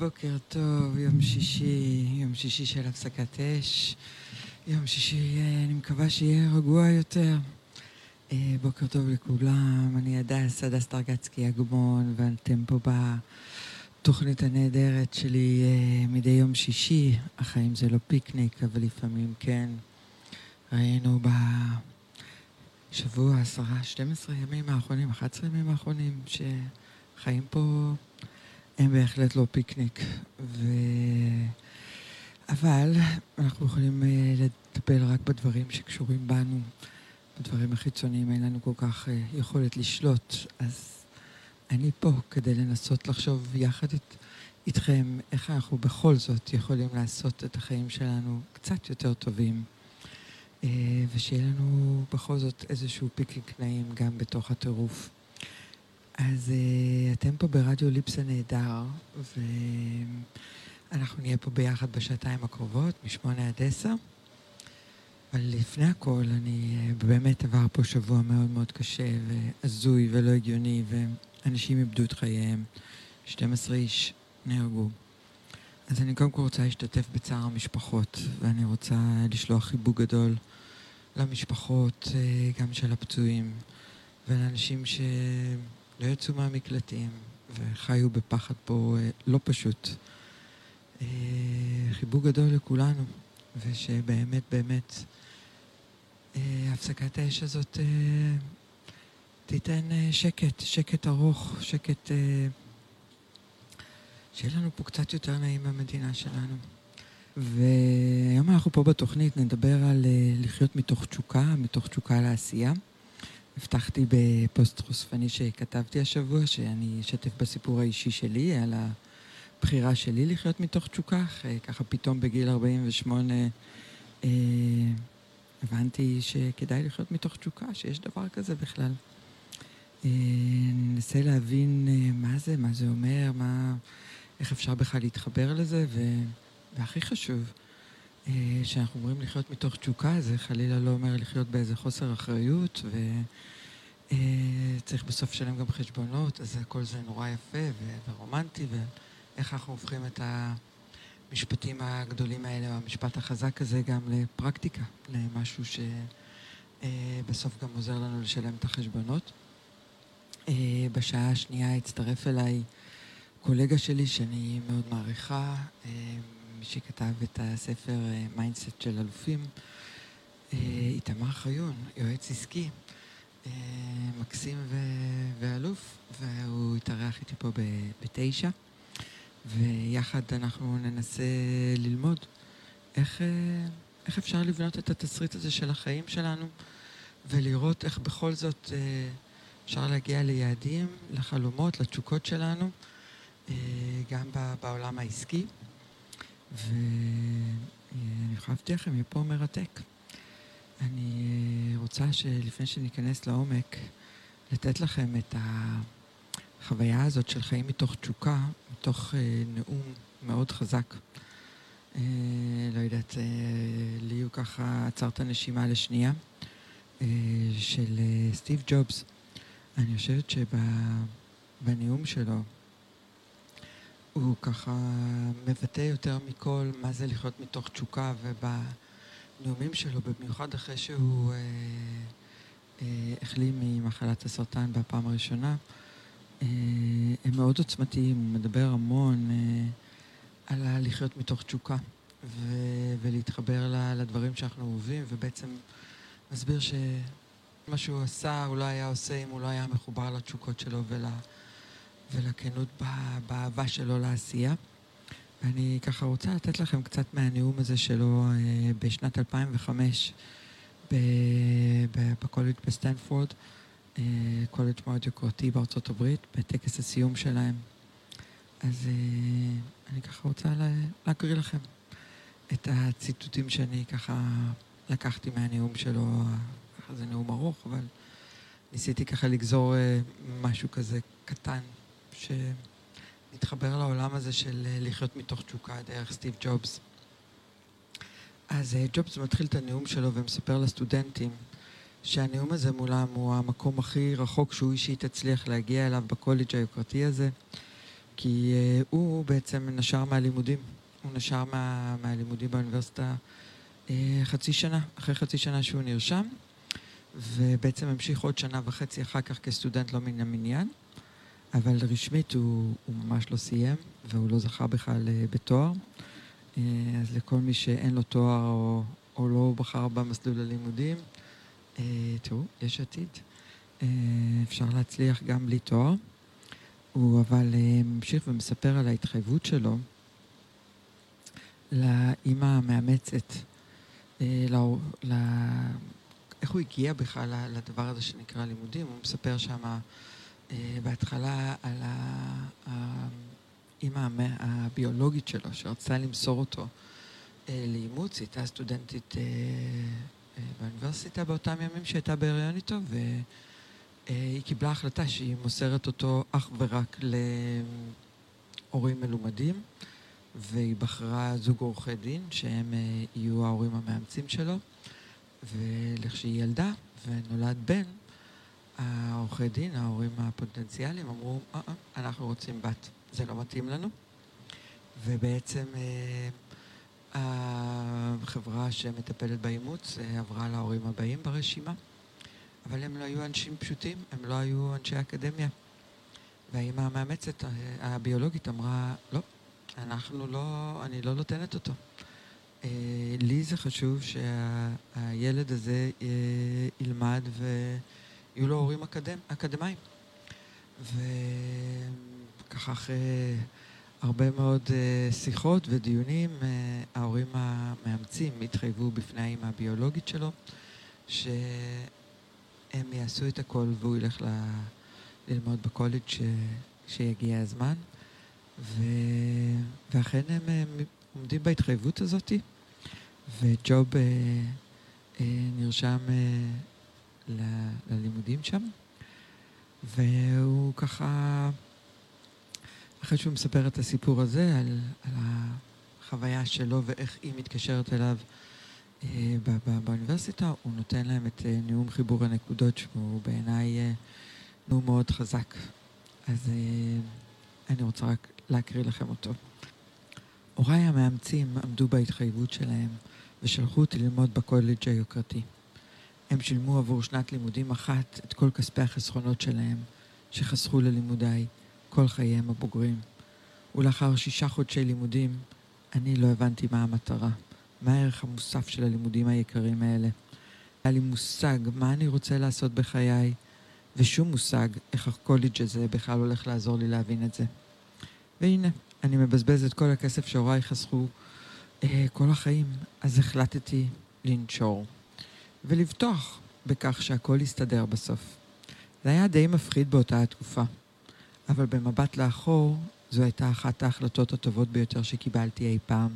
בוקר טוב, יום שישי של הפסקת אש, יום שישי, אני מקווה שיהיה רגוע יותר. בוקר טוב לכולם, אני אדל סדס דרגצקי הגמון, ואתם פה בתוכנית הנהדרת שלי מדי יום שישי. החיים זה לא פיקניק, אבל לפעמים כן. ראינו בשבוע 10-12 ימים האחרונים, 11 ימים האחרונים, שחיים פה הם בהחלט לא פיקניק, אבל אנחנו יכולים לטפל רק בדברים שקשורים בנו, בדברים החיצוניים, אין לנו כל כך יכולת לשלוט, אז אני פה כדי לנסות לחשוב יחד איתכם איך אנחנו בכל זאת יכולים לעשות את החיים שלנו קצת יותר טובים, ושיהיה לנו בכל זאת איזשהו פיקניק נעים גם בתוך הטירוף. אז אתם פה ברדיו ליפסה נהדר, ואנחנו נהיה פה ביחד בשעתיים הקרובות, מ8 עד 10. אבל לפני הכל, באמת עבר פה שבוע מאוד מאוד קשה, ועזוי ולא הגיוני, ואנשים איבדו את חייהם, 12 איש נהרגו. אז אני קודם כל רוצה להשתתף בצער המשפחות, ואני רוצה לשלוח חיבוק גדול למשפחות, גם של הפצועים, ולאנשים ש... לא יצאו מהמקלטים, וחיו בפחד פה לא פשוט. חיבוק גדול לכולנו, ושבאמת, באמת, הפסקת האש הזאת תיתן שקט, שקט ארוך, שקט... שיהיה לנו פה קצת יותר נעים במדינה שלנו. והיום אנחנו פה בתוכנית נדבר על לחיות מתוך תשוקה, לעשייה. הבטחתי בפוסט חושפני שכתבתי השבוע, שאני אשתף בסיפור האישי שלי, על הבחירה שלי לחיות מתוך תשוקה. ככה פתאום בגיל 48 הבנתי שכדאי לחיות מתוך תשוקה, שיש דבר כזה בכלל. ננסה להבין מה זה, מה זה אומר, איך אפשר בכלל להתחבר לזה, והכי חשוב, שאנחנו אומרים לחיות מתוך תשוקה, זה חלילה לא אומר לחיות באיזה חוסר אחריות, וצריך בסוף שלם גם חשבונות, אז הכל זה נורא יפה ורומנטי, ואיך אנחנו הופכים את המשפטים הגדולים האלה, המשפט החזק הזה גם לפרקטיקה, למשהו שבסוף גם עוזר לנו לשלם את החשבונות. בשעה השנייה הצטרף אליי קולגה שלי שאני מאוד מעריכה, מי שכתב את הספר מיינדסט של אלופים, איתמר חיון, יועץ עסקי, מקסים ואלוף, והוא התארח איתי פה ב9, ויחד אנחנו ננסה ללמוד איך אפשר לבנות את התסריט הזה של החיים שלנו, ולראות איך בכל זאת אפשר להגיע ליעדים, לחלומות, לתשוקות שלנו, גם בעולם העסקי. ואני יכולה להבטיח לכם, יהיה פה מרתק. אני רוצה שלפני שניכנס לעומק, לתת לכם את החוויה הזאת של חיים מתוך תשוקה, מתוך נאום מאוד חזק. לא יודעת, לי הוא ככה עצר את הנשימה לשנייה, של סטיב ג'ובס. אני חושבת שבנאום שלו, הוא ככה מבטא יותר מכל מה זה לחיות מתוך תשוקה, ובנאומים שלו, במיוחד אחרי שהוא החלים ממחלת הסרטן בפעם הראשונה, הם מאוד עוצמתיים, הוא מדבר המון על לחיות מתוך תשוקה, ולהתחבר לדברים שאנחנו אוהבים, ובעצם מסביר שמה שהוא עשה, הוא לא היה עושה אם הוא לא היה מחובר לתשוקות שלו ולכנות באהבה שלו לעשייה. ואני ככה רוצה לתת לכם קצת מהנאום הזה שלו בשנת 2005 בקולג' בסטנפורד, קולג' מאוד יוקרתי בארצות הברית, בטקס הסיום שלהם. אז אני ככה רוצה להקריא לכם את הציטוטים שאני ככה לקחתי מהנאום שלו. ככה זה נאום ארוך, אבל ניסיתי ככה לגזור משהו כזה קטן, שנתחבר לעולם הזה של לחיות מתוך תשוקה דרך סטיב ג'ובס. אז ג'ובס מתחיל את הנאום שלו ומספר לסטודנטים שהנאום הזה מולם הוא המקום הכי רחוק שהוא אישית הצליח להגיע אליו בקולג' היוקרתי הזה, כי הוא בעצם נשר מהלימודים. הוא נשר מהלימודים באוניברסיטה חצי שנה, אחרי חצי שנה שהוא נרשם, ובעצם המשיך עוד שנה וחצי אחר כך כסטודנט לא מן המניין, אבל רשמית הוא ממש לא סיים, והוא לא זכה בכלל בתואר. אז לכל מי שאין לו תואר או לא בחר במסלול הלימודים, תראו, יש עתיד. אפשר להצליח גם בלי תואר. הוא אבל ממשיך ומספר על ההתחייבות שלו לאמא המאמצת, איך הוא הגיע בכלל לדבר הזה שנקרא לימודים. הוא מספר שמה בהתחלה על האמא הביולוגית שלו, שרצה למסור אותו לאימוץ. היא הייתה סטודנטית באוניברסיטה באותם ימים שהייתה בהיריון איתו, והיא קיבלה החלטה שהיא מוסרת אותו אך ורק להורים מלומדים, והיא בחרה זוג עורכי דין שהם יהיו ההורים המאמצים שלו, ולכשהיא ילדה ונולד בן, העורכי דין, ההורים הפוטנציאליים, אמרו, אנחנו רוצים בת, זה לא מתאים לנו. ובעצם החברה שמטפלת באימוץ עברה להורים הבאים ברשימה, אבל הם לא היו אנשים פשוטים, הם לא היו אנשי אקדמיה. והאימא המאמצת הביולוגית אמרה, לא, אני לא נותנת אותו. לי זה חשוב שהילד הזה ילמד ויהיו לו הורים אקדמיים. וככה אחרי הרבה מאוד שיחות ודיונים, ההורים המאמצים התחייבו בפני האמא הביולוגית שלו, שהם יעשו את הכל והוא ילך ללמוד בקולג' שיגיע הזמן. ואכן הם עומדים בהתחייבות הזאת, וג'וב נרשם ללימודים שם, והוא ככה, אחרי שהוא מספר את הסיפור הזה, על החוויה שלו ואיך היא מתקשרת אליו באוניברסיטה, הוא נותן להם את נאום חיבור הנקודות, שהוא בעיניי נאום מאוד חזק. אז אני רוצה רק להקריא לכם אותו. הוריי המאמצים עמדו בהתחייבות שלהם ושלחו אותי ללמוד בקולג' היוקרתי. הם שילמו עבור שנת לימודים אחת את כל כספי החסכונות שלהם, שחסכו ללימודיי כל חייהם הבוגרים. ולאחר 6 חודשי לימודים, אני לא הבנתי מה המטרה, מה הערך המוסף של הלימודים היקרים האלה. היה לי מושג מה אני רוצה לעשות בחיי, ושום מושג איך הקולג' הזה בכלל הולך לעזור לי להבין את זה. והנה, אני מבזבז את כל הכסף שהוריי חסכו כל החיים, אז החלטתי לנשור ולבטוח בכך שהכל יסתדר בסוף. זה היה די מפחיד באותה התקופה, אבל במבט לאחור, זו הייתה אחת ההחלטות הטובות ביותר שקיבלתי אי פעם.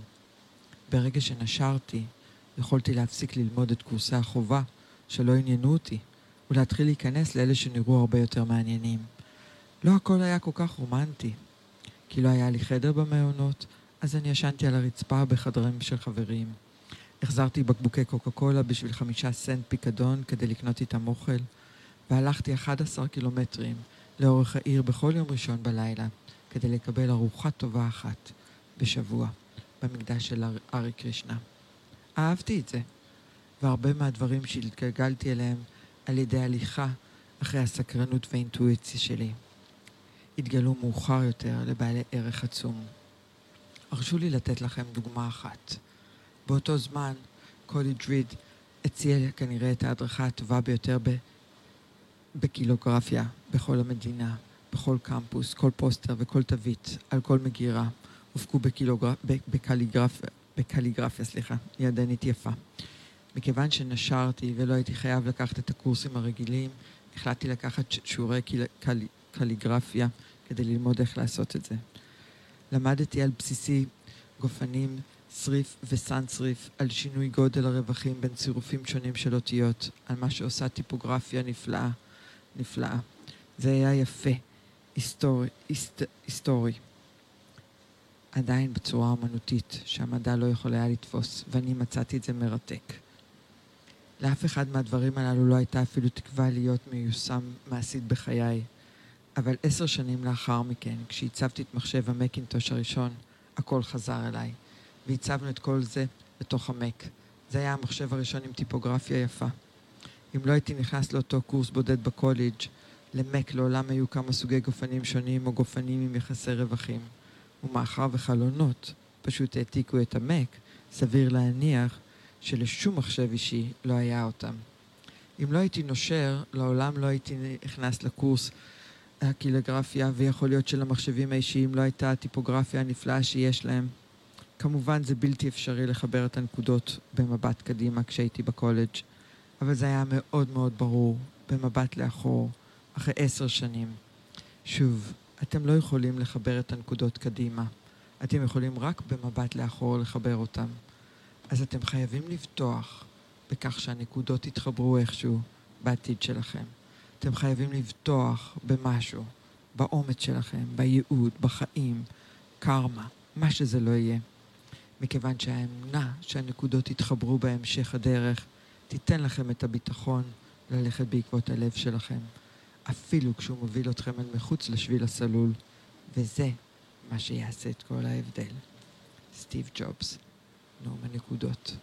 ברגע שנשרתי, יכולתי להפסיק ללמוד את קורסי החובה שלא עניינו אותי, ולהתחיל להיכנס לאלה שנראו הרבה יותר מעניינים. לא הכל היה כל כך רומנטי, כי לא היה לי חדר במעונות, אז אני ישנתי על הרצפה בחדרים של חברים. החזרתי בקבוקי קוקה-קולה בשביל 5 סנט פיקדון כדי לקנות איתם אוכל, והלכתי 11 קילומטרים לאורך העיר בכל יום ראשון בלילה, כדי לקבל ארוחה טובה אחת בשבוע, במקדש של ארי קרישנה. אהבתי את זה, והרבה מהדברים שהתגלגלתי אליהם על ידי הליכה אחרי הסקרנות והאינטואיציה שלי, התגלו מאוחר יותר לבעלי ערך עצום. הרשו לי לתת לכם דוגמה אחת. באותו זמן, קולג' ריד הציע כנראה את ההדרכה הטובה ביותר בקילוגרפיה, בכל המדינה, בכל קמפוס, כל פוסטר וכל תווית, על כל מגירה, הופקו בקליגרפיה, ידנית יפה. מכיוון שנשרתי ולא הייתי חייב לקחת את הקורסים הרגילים, החלטתי לקחת שיעורי קליגרפיה כדי ללמוד איך לעשות את זה. למדתי על בסיסי גופנים, שריף וסנסריף, על שינוי גודל הרווחים בין צירופים שונים של אותיות, על מה שעושה טיפוגרפיה נפלאה, נפלאה. זה היה יפה, היסטורי. עדיין בצורה אמנותית, שהמדע לא יכול היה לתפוס, ואני מצאתי את זה מרתק. לאף אחד מהדברים הללו לא הייתה אפילו תקווה להיות מיושם מעשית בחיי, אבל 10 שנים לאחר מכן, כשהצבתי את מחשב המקינטוש הראשון, הכל חזר אליי, והצבנו את כל זה בתוך המק. זה היה המחשב הראשון עם טיפוגרפיה יפה. אם לא הייתי נכנס לאותו קורס בודד בקולג', למק לעולם היו כמה סוגי גופנים שונים או גופנים עם יחסי רווחים. ומאחר וחלונות פשוט העתיקו את המק, סביר להניח שלשום מחשב אישי לא היה אותם. אם לא הייתי נושר, לעולם לא הייתי נכנס לקורס הקילוגרפיה, ויכול להיות שלמחשבים האישיים לא הייתה הטיפוגרפיה הנפלאה שיש להם. כמובן זה בלתי אפשרי לחבר את הנקודות במבט קדימה כשהייתי בקולג', אבל זה היה מאוד מאוד ברור, במבט לאחור, אחרי 10 שנים. שוב, אתם לא יכולים לחבר את הנקודות קדימה. אתם יכולים רק במבט לאחור לחבר אותם. אז אתם חייבים לבטוח בכך שהנקודות יתחברו איכשהו בעתיד שלכם. אתם חייבים לבטוח במשהו, באומץ שלכם, בייעוד, בחיים, קרמה, מה שזה לא יהיה. מכיוון שהאמונה שהנקודות יתחברו בהמשך הדרך, תיתן לכם את הביטחון ללכת בעקבות הלב שלכם, אפילו כשהוא מוביל אתכם אל מחוץ לשביל הסלול, וזה מה שיעשה את כל ההבדל. סטיב ג'ובס, נאום הנקודות.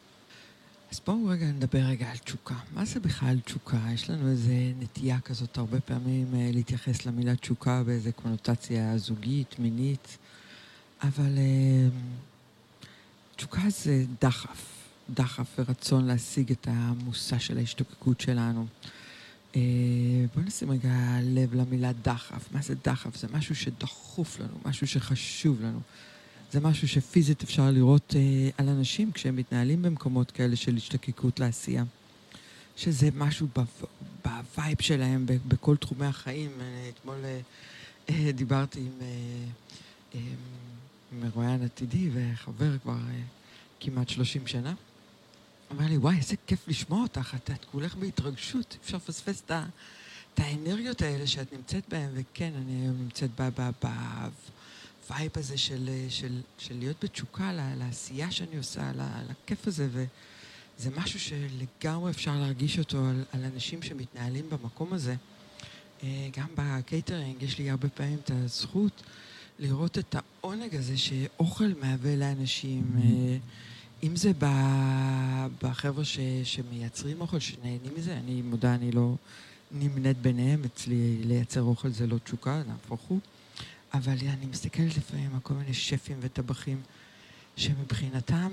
אז בואו רגע נדבר רגע על תשוקה. מה זה בכלל תשוקה? יש לנו איזו נטייה כזאת הרבה פעמים להתייחס למילה תשוקה באיזו קונוטציה זוגית, מינית, אבל תשוקה זה דחף ורצון להשיג את המושא של ההשתוקקות שלנו. בואו נשים רגע לב למילה דחף. מה זה דחף? זה משהו שדחוף לנו, משהו שחשוב לנו. זה משהו שפיזית אפשר לראות על אנשים כשהם מתנהלים במקומות כאלה של השתקקות לעשייה. שזה משהו בווייב שלהם, בכל תחומי החיים. אתמול דיברתי עם מרואיין עתידי וחבר כבר כמעט 30 שנה. אמר לי, וואי, איזה כיף לשמוע אותך, את כולך בהתרגשות, אפשר לפספס את האנרגיות האלה שאת נמצאת בהן, וכן, אני היום נמצאת בווייב הזה של להיות בתשוקה לעשייה שאני עושה, לכיף הזה, וזה משהו שלגמרי אפשר להרגיש אותו על אנשים שמתנהלים במקום הזה. גם בקייטרינג יש לי הרבה פעמים את הזכות לראות את העונג הזה שאוכל מהווה לאנשים, אם זה בחבר'ה שמייצרים אוכל, שנהנים מזה, אני מודה, אני לא נמנית ביניהם, אצלי לייצר אוכל זה לא תשוקה, נהפוך הוא, אבל אני מסתכלת לפעמים על כל מיני שפים וטבחים, שמבחינתם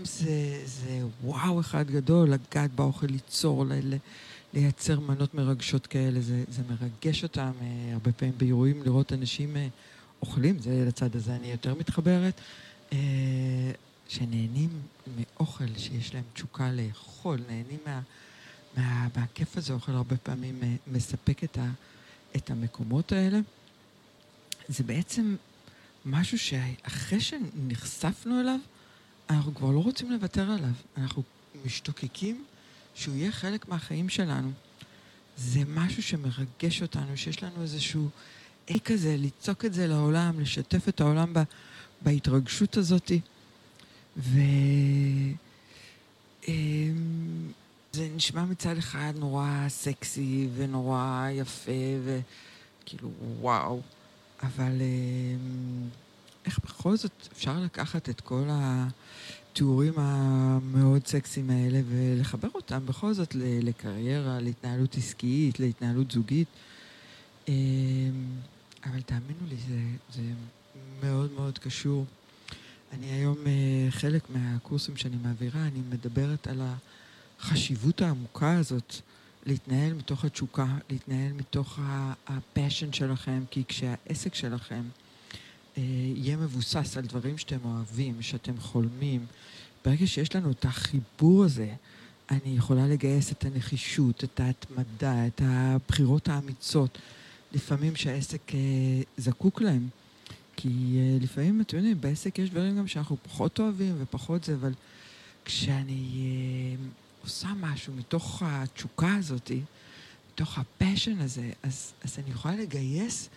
זה וואו אחד גדול, לגעת באוכל, ליצור, לייצר מנות מרגשות כאלה, זה מרגש אותם, הרבה פעמים באירועים לראות אנשים אוכלים, זה לצד הזה אני יותר מתחברת, שנהנים מאוכל, שיש להם תשוקה לאכול, נהנים מהכיף הזה, אוכל הרבה פעמים מספק את המקומות האלה. זה בעצם משהו שאחרי שנחשפנו אליו, אנחנו כבר לא רוצים לוותר עליו. אנחנו משתוקקים שהוא יהיה חלק מהחיים שלנו. זה משהו שמרגש אותנו, שיש לנו איזשהו אי כזה, ליצוק את זה לעולם, לשתף את העולם בהתרגשות הזאת. זה נשמע מצד אחד נורא סקסי ונורא יפה וכאילו וואו, אבל איך בכל זאת אפשר לקחת את כל התיאורים המאוד סקסיים האלה ולחבר אותם בכל זאת לקריירה, להתנהלות עסקית, להתנהלות זוגית? אבל תאמינו לי, זה מאוד מאוד קשור. אני היום, חלק מהקורסים שאני מעבירה, אני מדברת על החשיבות העמוקה הזאת, להתנהל מתוך התשוקה, להתנהל מתוך הפשן שלכם, כי כשהעסק שלכם יהיה מבוסס על דברים שאתם אוהבים, שאתם חולמים, ברגע שיש לנו את החיבור הזה, אני יכולה לגייס את הנחישות, את ההתמדה, את הבחירות האמיצות, לפעמים שהעסק זקוק להם. כי לפעמים, אתם יודעים, בעסק יש דברים גם שאנחנו פחות אוהבים ופחות זה, אבל כשאני עושה משהו מתוך התשוקה הזאת, מתוך הפשן הזה, אז אני יכולה לגייס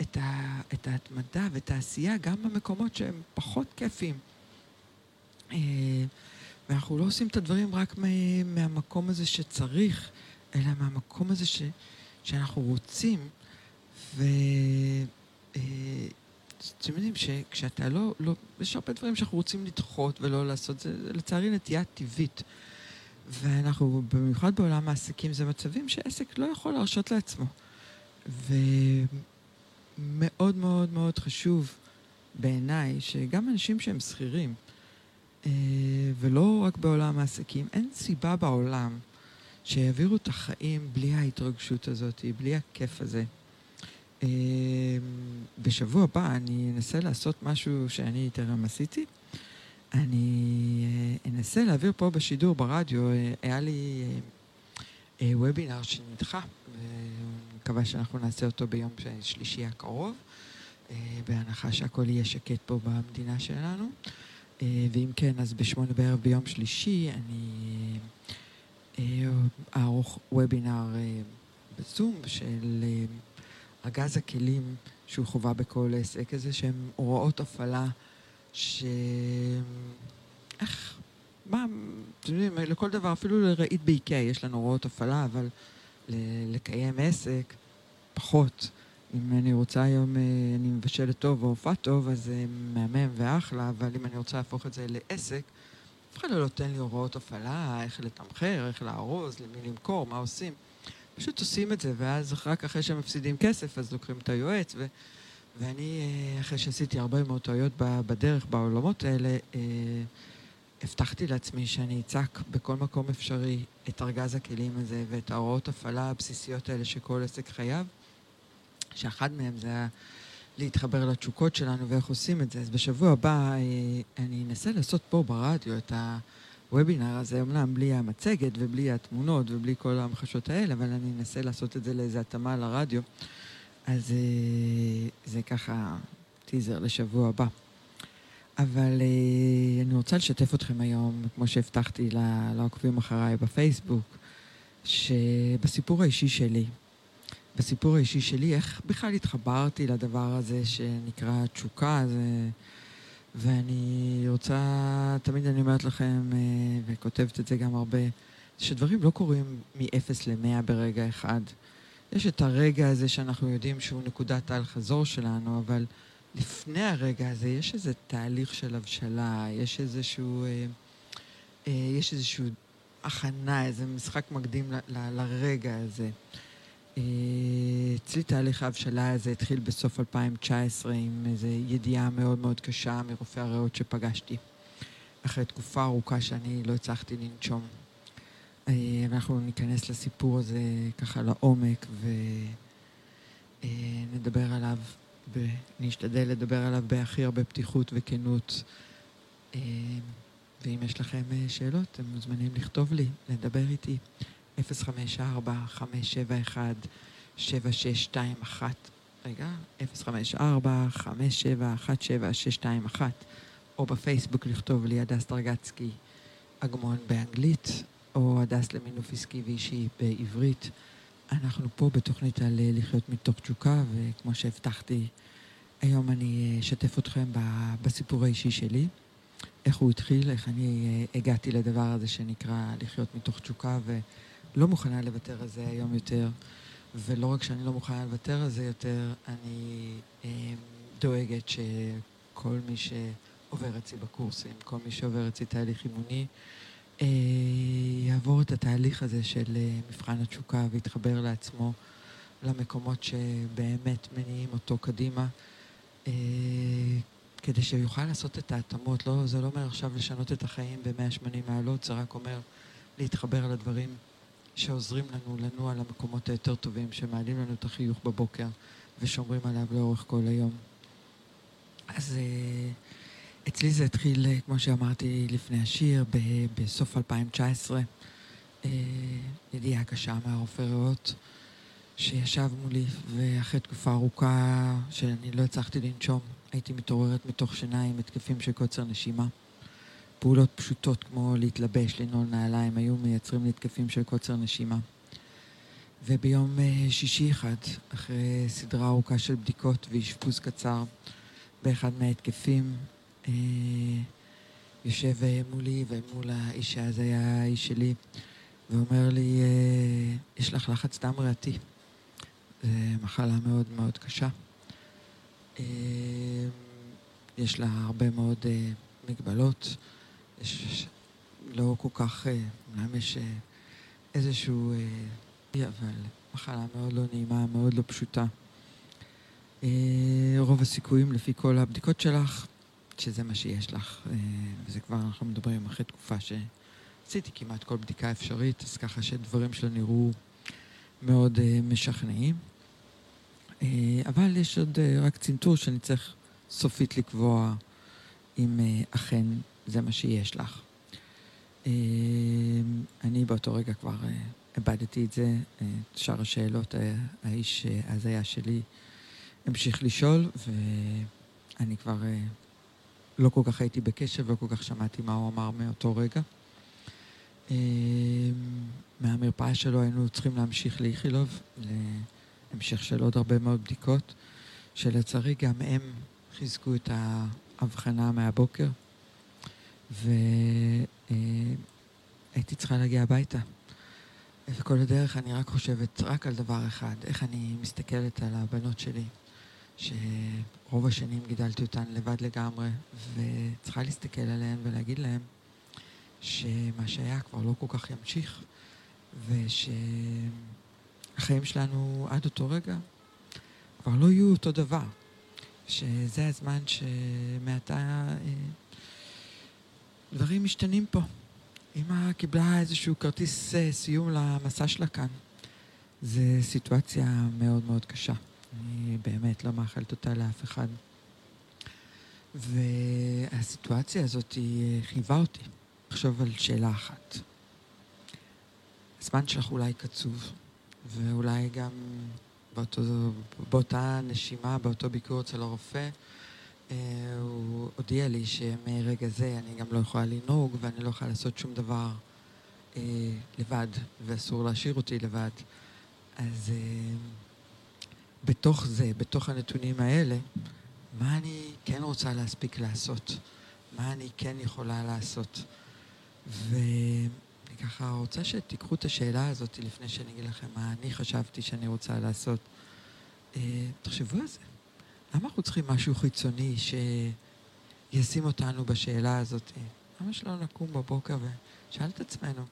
את ההתמדה ואת העשייה גם במקומות שהם פחות כיפים. ואנחנו לא עושים את הדברים רק מהמקום הזה שצריך, אלא מהמקום הזה שאנחנו רוצים, אתם יודעים שכשאתה לא, יש הרבה דברים שאנחנו רוצים לדחות ולא לעשות, זה לצערי נטייה טבעית. ואנחנו, במיוחד בעולם העסקים, זה מצבים שעסק לא יכול להרשות לעצמו. ומאוד מאוד מאוד חשוב בעיניי, שגם אנשים שהם שכירים, ולא רק בעולם העסקים, אין סיבה בעולם שיעבירו את החיים בלי ההתרגשות הזאת, בלי הכיף הזה. בשבוע הבא אני אנסה לעשות משהו שאני תרם עשיתי. אני אנסה להעביר פה בשידור ברדיו. היה לי וובינר שנדחה, ואני מקווה שאנחנו נעשה אותו ביום שלישי הקרוב, בהנחה שהכל יהיה שקט פה במדינה שלנו. ואם כן, אז בשמונה בערב ביום שלישי אני אערוך וובינר בזום של ארגז הכלים שהוא חובה בכל עסק, איזה שהם הוראות הפעלה ש... איך? מה? אתם יודעים, לכל דבר, אפילו לראית באיקאה, יש לנו הוראות הפעלה, אבל לקיים עסק, פחות. אם אני רוצה היום, אני מבשלת טוב או הופעה טוב, אז זה מהמם ואחלה, אבל אם אני רוצה להפוך את זה לעסק, אף אחד לא נותן לי הוראות הפעלה, איך לתמחר, איך לארוז, למי למכור, מה עושים. פשוט עושים את זה, ואז רק אחרי שהם מפסידים כסף, אז לוקחים את היועץ, ואני, אחרי שעשיתי הרבה מאוד טעויות בדרך, בעולמות האלה, הבטחתי לעצמי שאני אצעק בכל מקום אפשרי את ארגז הכלים הזה, ואת ההוראות הפעלה הבסיסיות האלה שכל עסק חייב, שאחד מהם זה היה להתחבר לתשוקות שלנו ואיך עושים את זה. אז בשבוע הבא אני אנסה לעשות פה ברדיו את ה... הוובינר הזה, אמנם בלי המצגת ובלי התמונות ובלי כל ההמחשות האלה, אבל אני אנסה לעשות את זה לאיזו התאמה לרדיו. אז זה ככה טיזר לשבוע הבא. אבל אני רוצה לשתף אתכם היום, כמו שהבטחתי לעוקבים אחריי בפייסבוק, שבסיפור האישי שלי, איך בכלל התחברתי לדבר הזה שנקרא תשוקה, זה... ואני רוצה, תמיד אני אומרת לכם, וכותבת את זה גם הרבה, שדברים לא קורים מ-0 ל-100 ברגע אחד. יש את הרגע הזה שאנחנו יודעים שהוא נקודת האל-חזור שלנו, אבל לפני הרגע הזה יש איזה תהליך של הבשלה, יש איזשהו, הכנה, איזה משחק מקדים לרגע הזה. אצלי תהליך ההבשלה הזה התחיל בסוף 2019 עם איזו ידיעה מאוד מאוד קשה מרופא הריאות שפגשתי אחרי תקופה ארוכה שאני לא הצלחתי לנשום. אנחנו ניכנס לסיפור הזה ככה לעומק ונדבר עליו, נשתדל לדבר עליו בהכי הרבה פתיחות וכנות, ואם יש לכם שאלות אתם מוזמנים לכתוב לי, לדבר איתי. 054-571-7621. רגע, 054-571-7621. או בפייסבוק לכתוב לי הדס דרגצקי אגמון באנגלית, או הדס למינוף עסקי ואישי בעברית. אנחנו פה בתוכנית על לחיות מתוך תשוקה, וכמו שהבטחתי, היום אני אשתף אתכם בסיפור האישי שלי. איך הוא התחיל, איך אני הגעתי לדבר הזה שנקרא לחיות מתוך תשוקה, ו... לא מוכנה לוותר על זה היום יותר, ולא רק שאני לא מוכנה לוותר על זה יותר, אני דואגת שכל מי שעובר אצלי בקורסים, כל מי שעובר אצלי תהליך אימוני, יעבור את התהליך הזה של מבחן התשוקה ויתחבר לעצמו למקומות שבאמת מניעים אותו קדימה, כדי שיוכל לעשות את ההתאמות. לא, זה לא אומר עכשיו לשנות את החיים ב-180 מעלות, זה רק אומר להתחבר לדברים שעוזרים לנו לנוע למקומות היותר טובים, שמעלים לנו את החיוך בבוקר ושומרים עליו לאורך כל היום. אז אצלי זה התחיל, כמו שאמרתי לפני השיר, בסוף 2019, ידיעה קשה מהרופא ריאות שישב מולי, ואחרי תקופה ארוכה שאני לא הצלחתי לנשום, הייתי מתעוררת מתוך שינה עם התקפים של קוצר נשימה. פעולות פשוטות כמו להתלבש, לנעול נעליים, היו מייצרים להתקפים של קוצר נשימה. וביום שישי אחד, אחרי סדרה ארוכה של בדיקות ואשפוז קצר, באחד מההתקפים, יושב מולי, ומול האיש הזה היה האיש שלי, ואומר לי, יש לך לחץ דם ריאתי. זו מחלה מאוד מאוד קשה. יש לה הרבה מאוד מגבלות. יש לא כל כך, אולי יש איזשהו, אבל מחלה מאוד לא נעימה, מאוד לא פשוטה. רוב הסיכויים לפי כל הבדיקות שלך, שזה מה שיש לך. וזה כבר אנחנו מדברים אחרי תקופה שעשיתי כמעט כל בדיקה אפשרית, אז ככה שדברים שלה נראו מאוד משכנעים. אבל יש עוד רק צנתור שאני צריך סופית לקבוע אם אכן זה מה שיש לך. אני באותו רגע כבר הבדתי את זה. את שאר השאלות האיש אז היה שלי המשיך לשאול, ואני כבר לא כל כך הייתי בקשב, לא כל כך שמעתי מה הוא אמר מאותו רגע. מהמרפאה שלו היינו צריכים להמשיך לאיכילוב, להמשיך של עוד הרבה מאוד בדיקות, שלצערי גם הם חיזקו את ההבחנה מהבוקר, והייתי צריכה להגיע הביתה. וכל הדרך אני רק חושבת רק על דבר אחד, איך אני מסתכלת על הבנות שלי, שרוב השנים גידלתי אותן לבד לגמרי, וצריכה להסתכל עליהן ולהגיד להן שמה שהיה כבר לא כל כך ימשיך, ושהחיים שלנו עד אותו רגע כבר לא יהיו אותו דבר, שזה הזמן שמעתה דברים משתנים פה. אמא קיבלה איזשהו כרטיס סיום למסע שלה כאן. זו סיטואציה מאוד מאוד קשה. אני באמת לא מאחלת אותה לאף אחד. והסיטואציה הזאת חייבה אותי לחשוב על שאלה אחת. הזמן שלך אולי קצוב, ואולי גם באותה נשימה, באותו ביקור אצל הרופא, הוא הודיע לי שמרגע זה אני גם לא יכולה לנהוג ואני לא יכולה לעשות שום דבר לבד, ואסור להשאיר אותי לבד. אז בתוך זה, בתוך הנתונים האלה, מה אני כן רוצה להספיק לעשות? מה אני כן יכולה לעשות? ואני ככה רוצה שתיקחו את השאלה הזאת לפני שאני אגיד לכם מה אני חשבתי שאני רוצה לעשות. תחשבו על זה. למה אנחנו צריכים משהו חיצוני שישים אותנו בשאלה הזאת? למה שלא נקום בבוקר ושאל את עצמנו,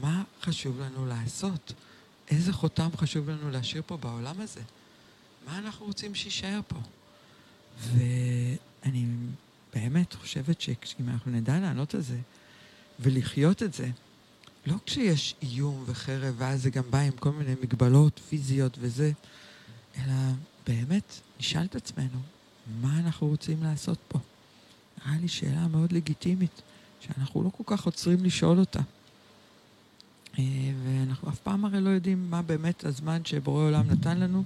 מה חשוב לנו לעשות? איזה חותם חשוב לנו להשאיר פה בעולם הזה? מה אנחנו רוצים שישאר פה? ואני באמת חושבת שאם אנחנו נדע לענות על זה ולחיות את זה, לא כשיש איום וחרב ואז זה גם בא עם כל מיני מגבלות פיזיות וזה, אלא באמת נשאל את עצמנו מה אנחנו רוצים לעשות פה. נראה לי שאלה מאוד לגיטימית, שאנחנו לא כל כך עוצרים לשאול אותה. ואנחנו אף פעם הרי לא יודעים מה באמת הזמן שבורא עולם נתן לנו,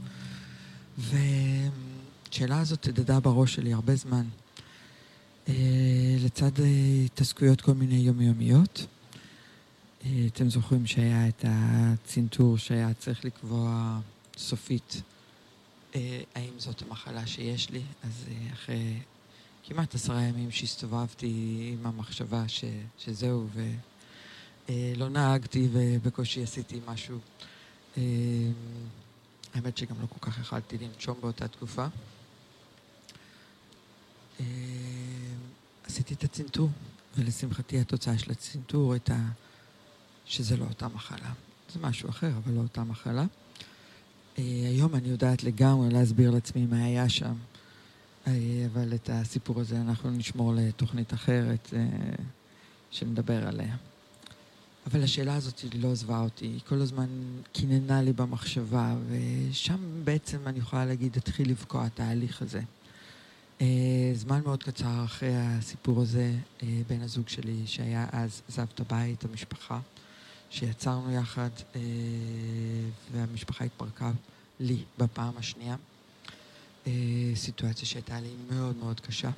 ושאלה הזאת תדדה בראש שלי הרבה זמן. לצד התעסקויות כל מיני יומיומיות, אתם זוכרים שהיה את הצנתור שהיה צריך לקבוע סופית, האם זאת המחלה שיש לי? אז אחרי כמעט 10 ימים שהסתובבתי עם המחשבה שזהו, ולא נהגתי ובקושי עשיתי משהו. האמת שגם לא כל כך יכלתי לנשום באותה תקופה. עשיתי את הצנתור, ולשמחתי התוצאה של הצנתור הייתה שזה לא אותה מחלה. זה משהו אחר, אבל לא אותה מחלה. היום אני יודעת לגמרי להסביר לעצמי מה היה שם, אבל את הסיפור הזה אנחנו נשמור לתוכנית אחרת שנדבר עליה. אבל השאלה הזאת לא עזבה אותי, היא כל הזמן קיננה לי במחשבה, ושם בעצם אני יכולה להגיד, התחיל לבקוע התהליך הזה. זמן מאוד קצר אחרי הסיפור הזה, בן הזוג שלי שהיה אז עזב את הבית, המשפחה, שיצרנו יחד, והמשפחה התפרקה לי בפעם השנייה. סיטואציה שהייתה לי מאוד מאוד קשה.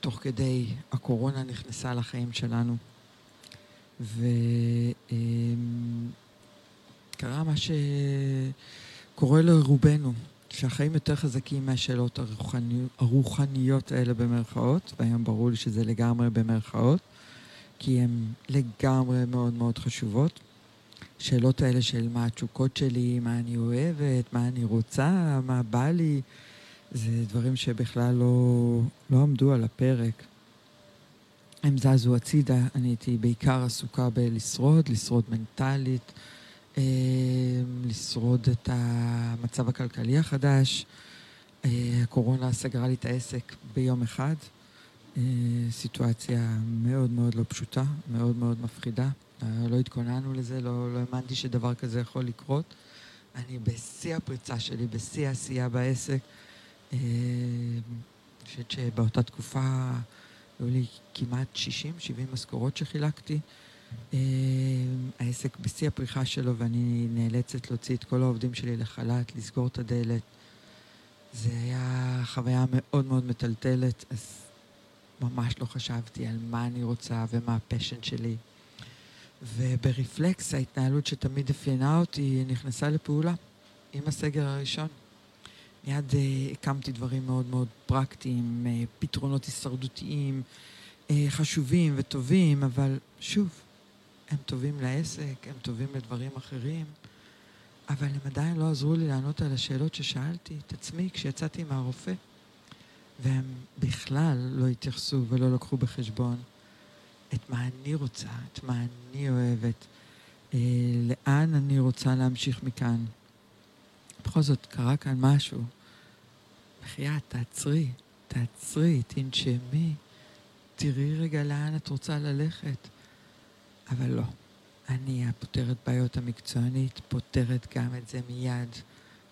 תוך כדי הקורונה נכנסה לחיים שלנו, וקרה מה שקורה לרובנו, שהחיים יותר חזקים מהשאלות הרוחניות האלה במרכאות, והיום ברור לי שזה לגמרי במרכאות, כי הן לגמרי מאוד מאוד חשובות. השאלות האלה של מה התשוקות שלי, מה אני אוהבת, מה אני רוצה, מה בא לי, זה דברים שבכלל לא עמדו על הפרק. הם זזו הצידה, אני הייתי בעיקר עסוקה בלשרוד, לשרוד מנטלית, לשרוד את המצב הכלכלי החדש. הקורונה סגרה לי את העסק ביום אחד. סיטואציה מאוד מאוד לא פשוטה, מאוד מאוד מפחידה. לא התכוננו לזה, לא האמנתי שדבר כזה יכול לקרות. אני בשיא הפריצה שלי, בשיא העשייה בעסק. אני חושבת שבאותה תקופה היו לי כמעט 60-70 משכורות שחילקתי. העסק בשיא הפריחה שלו, ואני נאלצת להוציא את כל העובדים שלי לחל"ת, לסגור את הדלת. זה היה חוויה מאוד מאוד מטלטלת, אז ממש לא חשבתי על מה אני רוצה ומה הפשן שלי. וברפלקס, ההתנהלות שתמיד אפיינה אותי נכנסה לפעולה עם הסגר הראשון. מיד הקמתי דברים מאוד מאוד פרקטיים, פתרונות הישרדותיים, חשובים וטובים, אבל שוב, הם טובים לעסק, הם טובים לדברים אחרים, אבל הם עדיין לא עזרו לי לענות על השאלות ששאלתי את עצמי כשיצאתי מהרופא, והם בכלל לא התייחסו ולא לקחו בחשבון את מה אני רוצה, את מה אני אוהבת, לאן אני רוצה להמשיך מכאן. בכל זאת, קרה כאן משהו. בחייה, תעצרי, תנשמי, תראי רגע לאן את רוצה ללכת. אבל לא, אני פותרת בעיות המקצוענית, פותרת גם את זה מיד.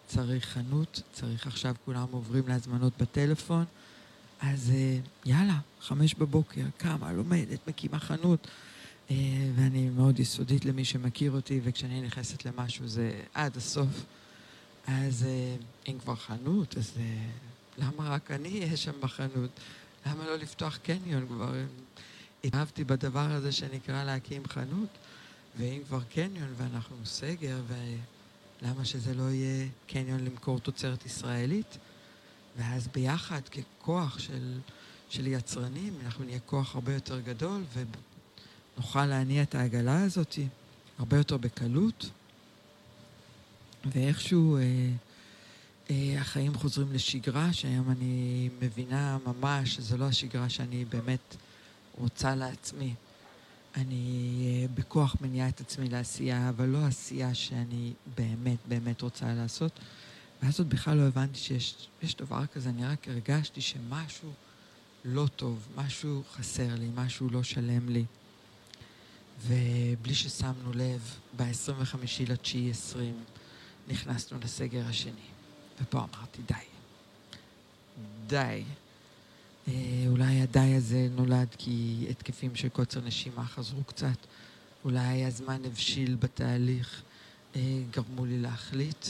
צריך חנות, צריך עכשיו, כולם עוברים להזמנות בטלפון, אז יאללה, 5:00, קמה, לומדת, מקימה חנות, ואני מאוד יסודית למי שמכיר אותי, וכשאני נכנסת למשהו זה עד הסוף. אז אם כבר חנות, אז למה רק אני אהיה שם בחנות? למה לא לפתוח קניון כבר? התאהבתי בדבר הזה שנקרא להקים חנות, ואם כבר קניון ואנחנו סגר, ולמה שזה לא יהיה קניון למכור תוצרת ישראלית? ואז ביחד, ככוח של יצרנים, אנחנו נהיה כוח הרבה יותר גדול, ונוכל להניע את העגלה הזאת הרבה יותר בקלות, ואיכשהו החיים חוזרים לשגרה, שהיום אני מבינה ממש שזו לא השגרה שאני באמת רוצה לעצמי. אני בכוח מניעה את עצמי לעשייה, אבל לא עשייה שאני באמת רוצה לעשות. ואז עוד בכלל לא הבנתי שיש דבר כזה, אני רק הרגשתי שמשהו לא טוב, משהו חסר לי, משהו לא שלם לי. ובלי ששמנו לב, ב-25.9.20 נכנסנו לסגר השני. ופה אמרתי, די. אולי הדי הזה נולד כי התקפים של קוצר נשימה חזרו קצת. אולי הזמן הבשיל בתהליך, גרמו לי להחליט.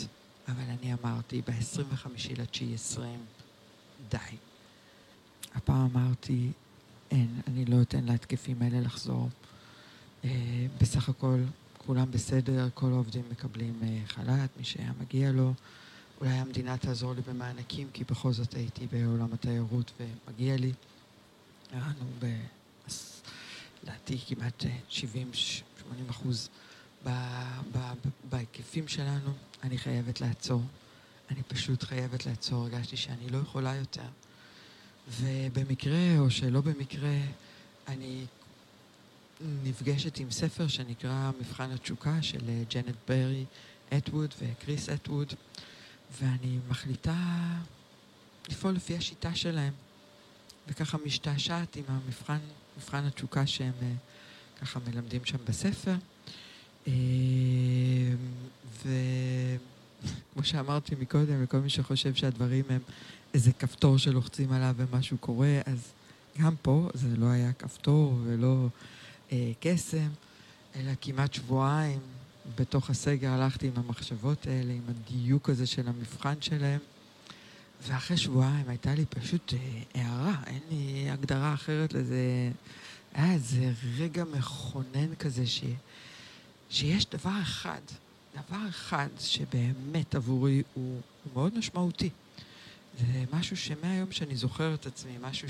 אבל אני אמרתי, ב-25.9.20, די. הפעם אמרתי, אין, אני לא אתן להתקפים האלה לחזור. בסך הכל, כולם בסדר, כל העובדים מקבלים חל"ת, מי שהיה מגיע לו. אולי המדינה תעזור לי במענקים, כי בכל זאת הייתי בעולם התיירות ומגיע לי. הראינו לדעתי כמעט 70-80% בהיקפים שלנו. אני חייבת לעצור. אני פשוט חייבת לעצור. הרגשתי שאני לא יכולה יותר. ובמקרה או שלא במקרה, אני נפגשת עם ספר שנקרא מבחן התשוקה של ג'נט ברי אטווד וקריס אטווד, ואני מחליטה לפעול לפי השיטה שלהם, וככה משתעשעת עם מבחן התשוקה שהם ככה מלמדים שם בספר. וכמו שאמרתי מקודם, לכל מי שחושב שהדברים הם איזה כפתור שלוחצים עליו ומשהו קורה, אז גם פה זה לא היה כפתור ולא קסם, אלא כמעט שבועיים בתוך הסגר הלכתי עם המחשבות האלה, עם הדיוק הזה של המבחן שלהם, ואחרי שבועיים הייתה לי פשוט הערה, אין לי הגדרה אחרת לזה. היה איזה רגע מכונן כזה שיש דבר אחד שבאמת עבורי הוא מאוד משמעותי. זה משהו שמהיום שאני זוכר את עצמי, משהו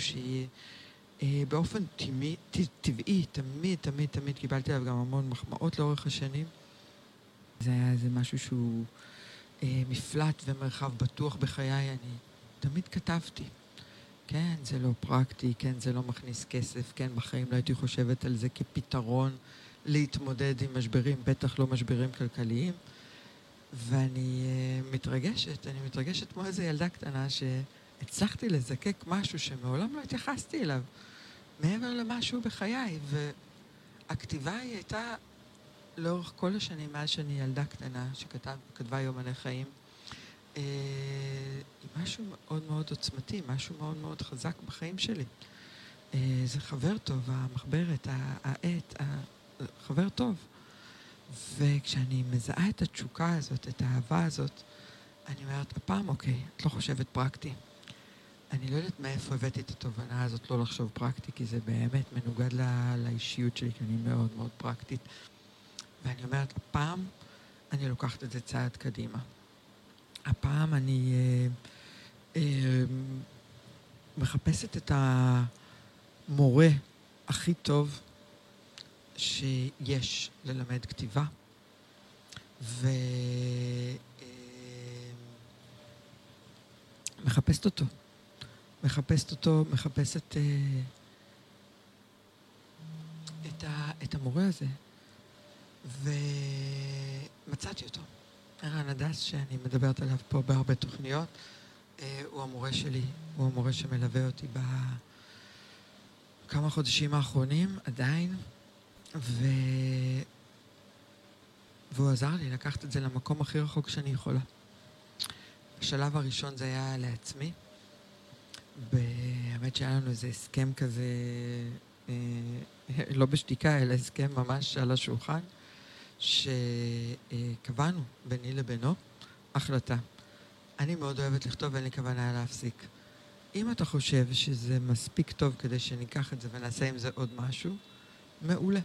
שבאופן טבעי, תמיד קיבלתי עליו גם המון מחמאות לאורך השנים, זה היה איזה משהו שהוא מפלט ומרחב בטוח בחיי. אני תמיד כתבתי, כן, זה לא פרקטי, כן, זה לא מכניס כסף, כן, בחיים לא הייתי חושבת על זה כפתרון להתמודד עם משברים, בטח לא משברים כלכליים. ואני מתרגשת, אני מתרגשת כמו איזו ילדה קטנה שהצלחתי לזקק משהו שמעולם לא התייחסתי אליו, מעבר למשהו בחיי, והכתיבה היא הייתה לאורך כל השנים, מאז שאני ילדה קטנה, שכתבה יומני חיים, היא משהו מאוד מאוד עוצמתי, משהו מאוד מאוד חזק בחיים שלי. זה חבר טוב, המחברת, העט, חבר טוב. וכשאני מזהה את התשוקה הזאת, את האהבה הזאת, אני אומרת, הפעם, אוקיי, את לא חושבת פרקטי. אני לא יודעת מאיפה הבאתי את התובנה הזאת, לא לחשוב פרקטי, כי זה באמת מנוגד לאישיות שלי, כי אני מאוד מאוד פרקטית. ואני אומרת, הפעם אני לוקחת את זה צעד קדימה. הפעם אני מחפשת את המורה הכי טוב שיש ללמד כתיבה, ומחפשת אותו. מחפשת אותו, מחפשת את המורה הזה, ומצאתי אותו. ערן הדס, שאני מדברת עליו פה בהרבה תוכניות, הוא המורה שלי, הוא המורה שמלווה אותי בכמה חודשים האחרונים, עדיין, והוא עזר לי לקחת את זה למקום הכי רחוק שאני יכולה. השלב הראשון זה היה לעצמי, באמת שהיה לנו איזה הסכם כזה, לא בשתיקה, אלא הסכם ממש על השולחן, שקבענו ביני לבינו החלטה. אני מאוד אוהבת לכתוב, אין לי כוונה להפסיק. אם אתה חושב שזה מספיק טוב כדי שניקח את זה ונעשה עם זה עוד משהו, מעולה.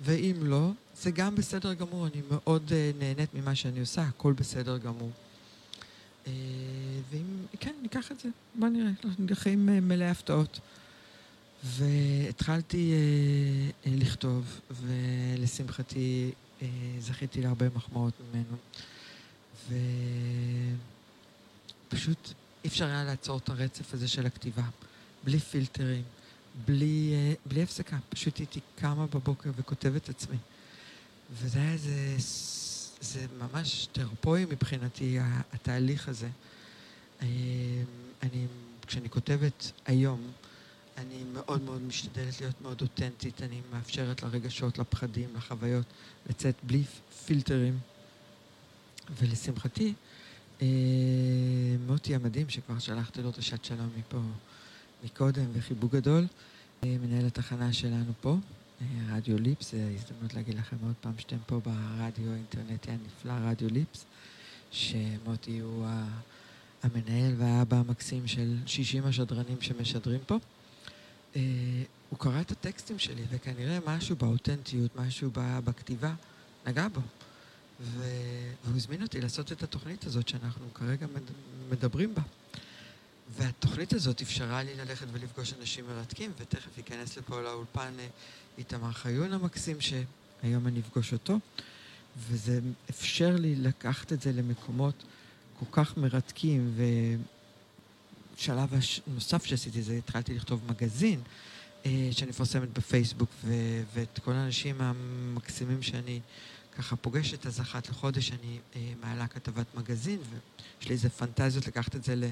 ואם לא, זה גם בסדר גמור. אני מאוד נהנית ממה שאני עושה, הכל בסדר גמור. ואם, כן, ניקח את זה, בוא נראה, אנחנו נלחים מלא הפתעות. והתחלתי לכתוב, ולשמחתי זכיתי להרבה מחמאות ממנו, ופשוט אי אפשר היה לעצור את הרצף הזה של הכתיבה, בלי פילטרים, בלי הפסקה. פשוט הייתי קמה בבוקר וכותבת עצמי, וזה היה זה ממש תרפוי מבחינתי, התהליך הזה. כשאני כותבת היום, אני מאוד מאוד משתדלת להיות מאוד אותנטית, אני מאפשרת לרגשות, לפחדים, לחוויות, לצאת בלי פילטרים. ולשמחתי, מוטי המדהים, שכבר שלחתי לו תשעת שלום מפה מקודם, וחיבוק גדול, מנהל התחנה שלנו פה, רדיו ליפס, זה הזדמנות להגיד לכם עוד פעם שאתם פה ברדיו האינטרנטי הנפלא, רדיו ליפס, שמוטי הוא המנהל והאבא המקסים של 60 השדרנים שמשדרים פה. הוא קרא את הטקסטים שלי, וכנראה משהו באותנטיות, משהו בכתיבה, נגע בו. והוא הזמין אותי לעשות את התוכנית הזאת שאנחנו כרגע מדברים בה. והתוכנית הזאת אפשרה לי ללכת ולפגוש אנשים מרתקים, ותכף ייכנס לפה לאולפן איתמר חיון המקסים, שהיום אני אפגוש אותו. וזה אפשר לי לקחת את זה למקומות כל כך מרתקים, שלב נוסף שעשיתי זה, התחלתי לכתוב מגזין, שאני מפרסמת בפייסבוק, ואת כל האנשים המקסימים שאני ככה פוגשת, אז אחת לחודש אני מעלה כתבת מגזין, ויש לי איזה פנטזיות לקחת את זה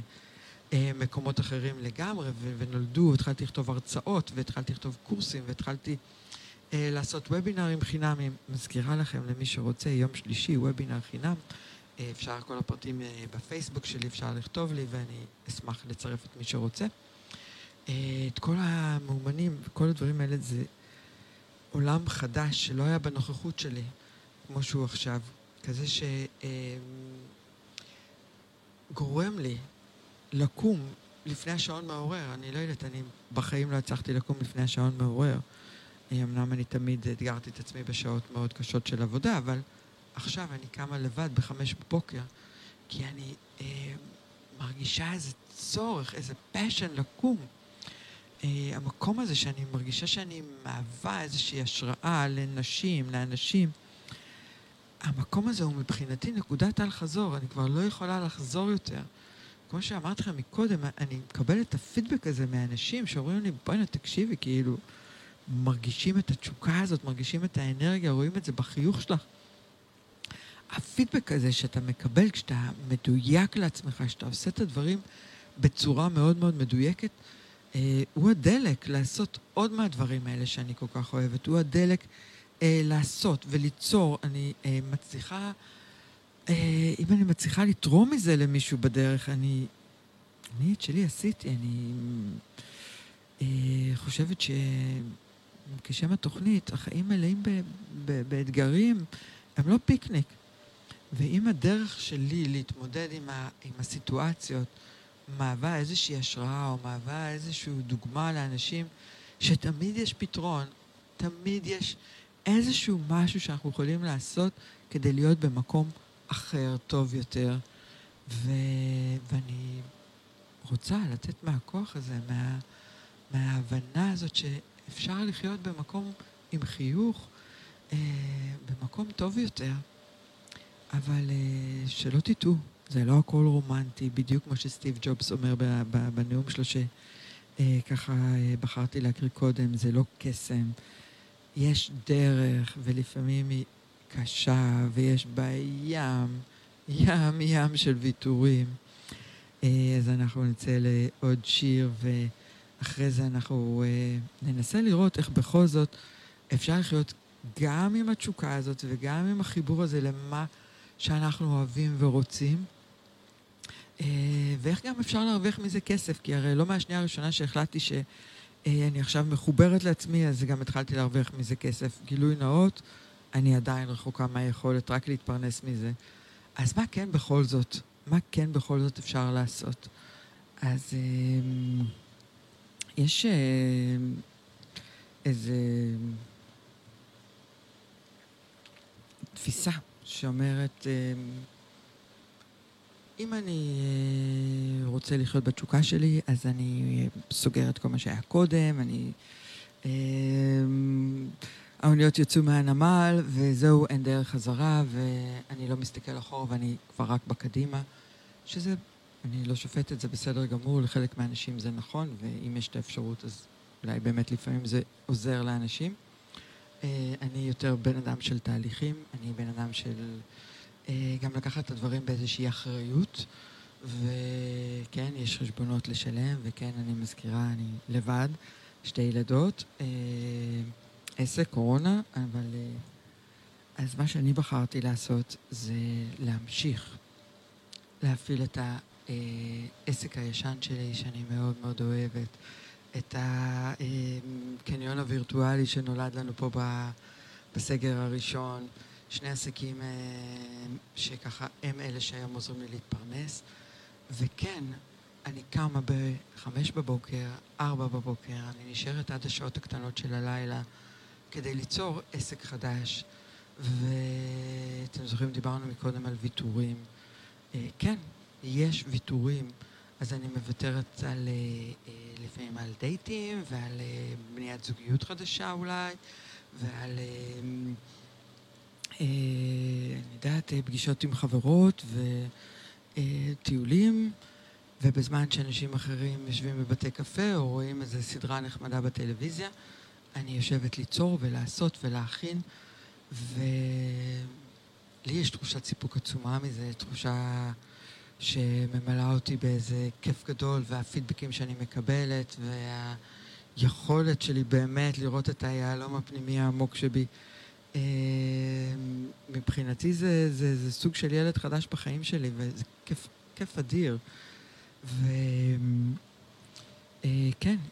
למקומות אחרים לגמרי, ונולדו, התחלתי לכתוב הרצאות, והתחלתי לכתוב קורסים, והתחלתי לעשות וובינרים חינמיים. מזכירה לכם, למי שרוצה, יום שלישי, וובינר חינם, אפשר, כל הפרטים בפייסבוק שלי, אפשר לכתוב לי, ואני אשמח לצרף את מי שרוצה. את כל המאומנים, כל הדברים האלה, זה עולם חדש שלא היה בנוכחות שלי, כמו שהוא עכשיו, כזה שגורם לי לקום לפני השעון מעורר. אני לא יודעת, אני בחיים לא הצלחתי לקום לפני השעון מעורר. אמנם אני תמיד אתגרתי את עצמי בשעות מאוד קשות של עבודה, אבל עכשיו אני קמה לבד בחמש בבוקר, כי אני מרגישה איזה צורך, איזה פשן לקום. המקום הזה שאני מרגישה שאני מהווה איזושהי השראה לנשים, לאנשים, המקום הזה הוא מבחינתי נקודת אל חזור, אני כבר לא יכולה לחזור יותר. כמו שאמרת לך מקודם, אני מקבלת את הפידבק הזה מהאנשים שאומרים לי, בואי נה, תקשיבי, כאילו, מרגישים את התשוקה הזאת, מרגישים את האנרגיה, רואים את זה בחיוך שלך. הפידבק הזה שאתה מקבל כשאתה מדויק לעצמך, שאתה עושה את הדברים בצורה מאוד מאוד מדויקת, הוא הדלק לעשות עוד מהדברים האלה שאני כל כך אוהבת. הוא הדלק לעשות וליצור. אני מצליחה, אם אני מצליחה לתרום מזה למישהו בדרך, אני את שלי עשיתי, אני חושבת שכשם התוכנית, החיים מלאים באתגרים, הם לא פיקניק. ואם הדרך שלי להתמודד עם הסיטואציות, מהווה איזושהי השראה או מהווה איזושהי דוגמה לאנשים, שתמיד יש פתרון, תמיד יש איזשהו משהו שאנחנו יכולים לעשות כדי להיות במקום אחר, טוב יותר. ואני רוצה לתת מהכוח הזה, מההבנה הזאת שאפשר לחיות במקום עם חיוך, במקום טוב יותר, אבל שלא תטעו, זה לא הכל רומנטי, בדיוק כמו שסטיב ג'ובס אומר בנאום שלו, שככה בחרתי להקריא קודם, זה לא קסם. יש דרך, ולפעמים היא קשה, ויש בה ים של ויתורים. אז אנחנו נצא לעוד שיר, ואחרי זה אנחנו ננסה לראות איך בכל זאת אפשר לחיות גם עם התשוקה הזאת, וגם עם החיבור הזה למה שאנחנו אוהבים ורוצים, ואיך גם אפשר להרוויח מזה כסף, כי הרי לא מהשנייה הראשונה שהחלטתי שאני עכשיו מחוברת לעצמי, אז גם התחלתי להרוויח מזה כסף. גילוי נאות, אני עדיין רחוקה מהיכולת רק להתפרנס מזה. אז מה כן בכל זאת? מה כן בכל זאת אפשר לעשות? אז יש איזה תפיסה שאומרת, אם אני רוצה לחיות בתשוקה שלי, אז אני סוגרת כל מה שהיה קודם, האוניות יצאו מהנמל, וזהו, אין דרך חזרה, ואני לא מסתכל אחורה, ואני כבר רק בקדימה, שזה, אני לא שופטת, זה בסדר גמור, לחלק מהאנשים זה נכון, ואם יש את האפשרות, אז אולי באמת לפעמים זה עוזר לאנשים. אני יותר בן אדם של תהליכים, אני בן אדם של גם לקחת את הדברים באיזושהי אחריות, וכן, יש חשבונות לשלם, וכן, אני מזכירה, אני לבד, שתי ילדות, עסק, קורונה, אבל אז מה שאני בחרתי לעשות זה להמשיך להפעיל את העסק הישן שלי, שאני מאוד מאוד אוהבת, את הקניון הווירטואלי שנולד לנו פה בסגר הראשון, שני עסקים שככה הם אלה שהיום עוזרים לי להתפרנס, וכן, אני קמה ב-5 בבוקר, 4 בבוקר, אני נשארת עד השעות הקטנות של הלילה, כדי ליצור עסק חדש, ואתם זוכרים, דיברנו מקודם על ויתורים, כן, יש ויתורים, אז אני מוותרת לפעמים על דייטים, ועל בניית זוגיות חדשה אולי, ועל אני יודעת, פגישות עם חברות וטיולים, ובזמן שאנשים אחרים יושבים בבתי קפה, או רואים איזו סדרה נחמדה בטלוויזיה, אני יושבת ליצור ולעשות ולהכין, ולי יש תחושת סיפוק עצומה מזה, תחושה שממלאה אותי באיזה כיף גדול, והפידבקים שאני מקבלת, והיכולת שלי באמת לראות את היעלום הפנימי העמוק שבי. מבחינתי זה סוג של ילד חדש בחיים שלי, וזה כיף אדיר. וכן,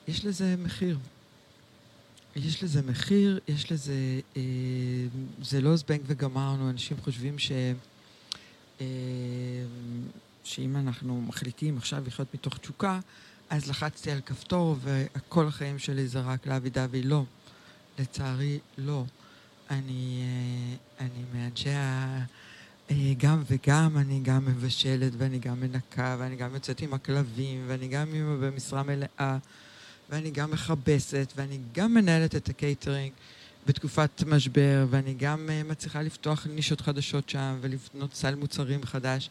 יש לזה מחיר. יש לזה מחיר, יש לזה, זה לא זבנג וגמרנו, אנשים חושבים שאם אנחנו מחליטים עכשיו לחיות מתוך תשוקה, אז לחצתי על כפתור וכל החיים שלי זה רק לעבידה, והיא לא. לצערי, לא. אני מאנשי גם וגם, אני גם מבשלת ואני גם מנקה ואני גם יוצאת עם הכלבים ואני גם במשרה מלאה ואני גם מחבסת ואני גם מנהלת את הקייטרינג בתקופת משבר, ואני גם מצליחה לפתוח נישות חדשות שם, ולבנות סל מוצרים חדש,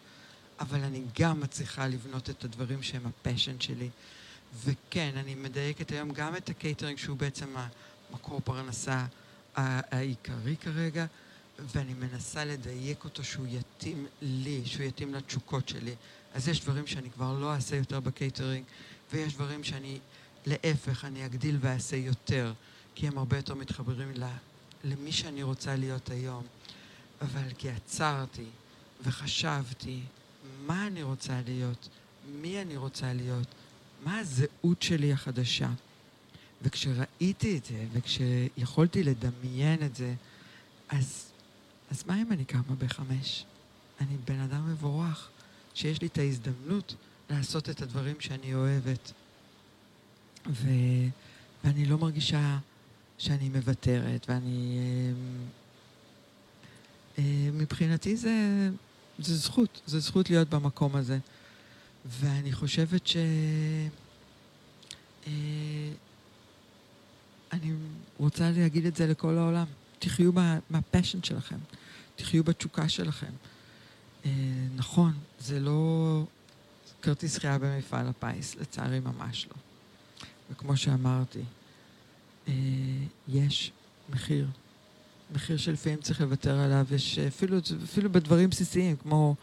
אבל אני גם מצליחה לבנות את הדברים שהם הפשן שלי. וכן, אני מדייקת היום גם את הקייטרינג, שהוא בעצם המקור פרנסה העיקרי כרגע, ואני מנסה לדייק אותו שהוא יתאים לי, שהוא יתאים לתשוקות שלי. אז יש דברים שאני כבר לא אעשה יותר בקייטרינג, ויש דברים שאני, להפך, אני אגדיל ואעשה יותר, כי הם הרבה יותר מתחברים למי שאני רוצה להיות היום. אבל כי עצרתי וחשבתי מה אני רוצה להיות, מי אני רוצה להיות, מה הזהות שלי החדשה. וכשראיתי את זה, וכשיכולתי לדמיין את זה, אז מה אם אני קמה ב5? אני בן אדם מבורך, שיש לי את ההזדמנות לעשות את הדברים שאני אוהבת. ואני לא מרגישה שאני מוותרת, ואני... מבחינתי זה זכות, זה זכות להיות במקום הזה. ואני חושבת ש... אני רוצה להגיד את זה לכל העולם. תחיו בפשן שלכם, תחיו בתשוקה שלכם. נכון, זה לא כרטיס חיה במפעל הפיס, לצערי ממש לא. וכמו שאמרתי, יש מחיר. מחיר שלפעמים צריך לוותר עליו, יש אפילו בדברים בסיסיים, כמו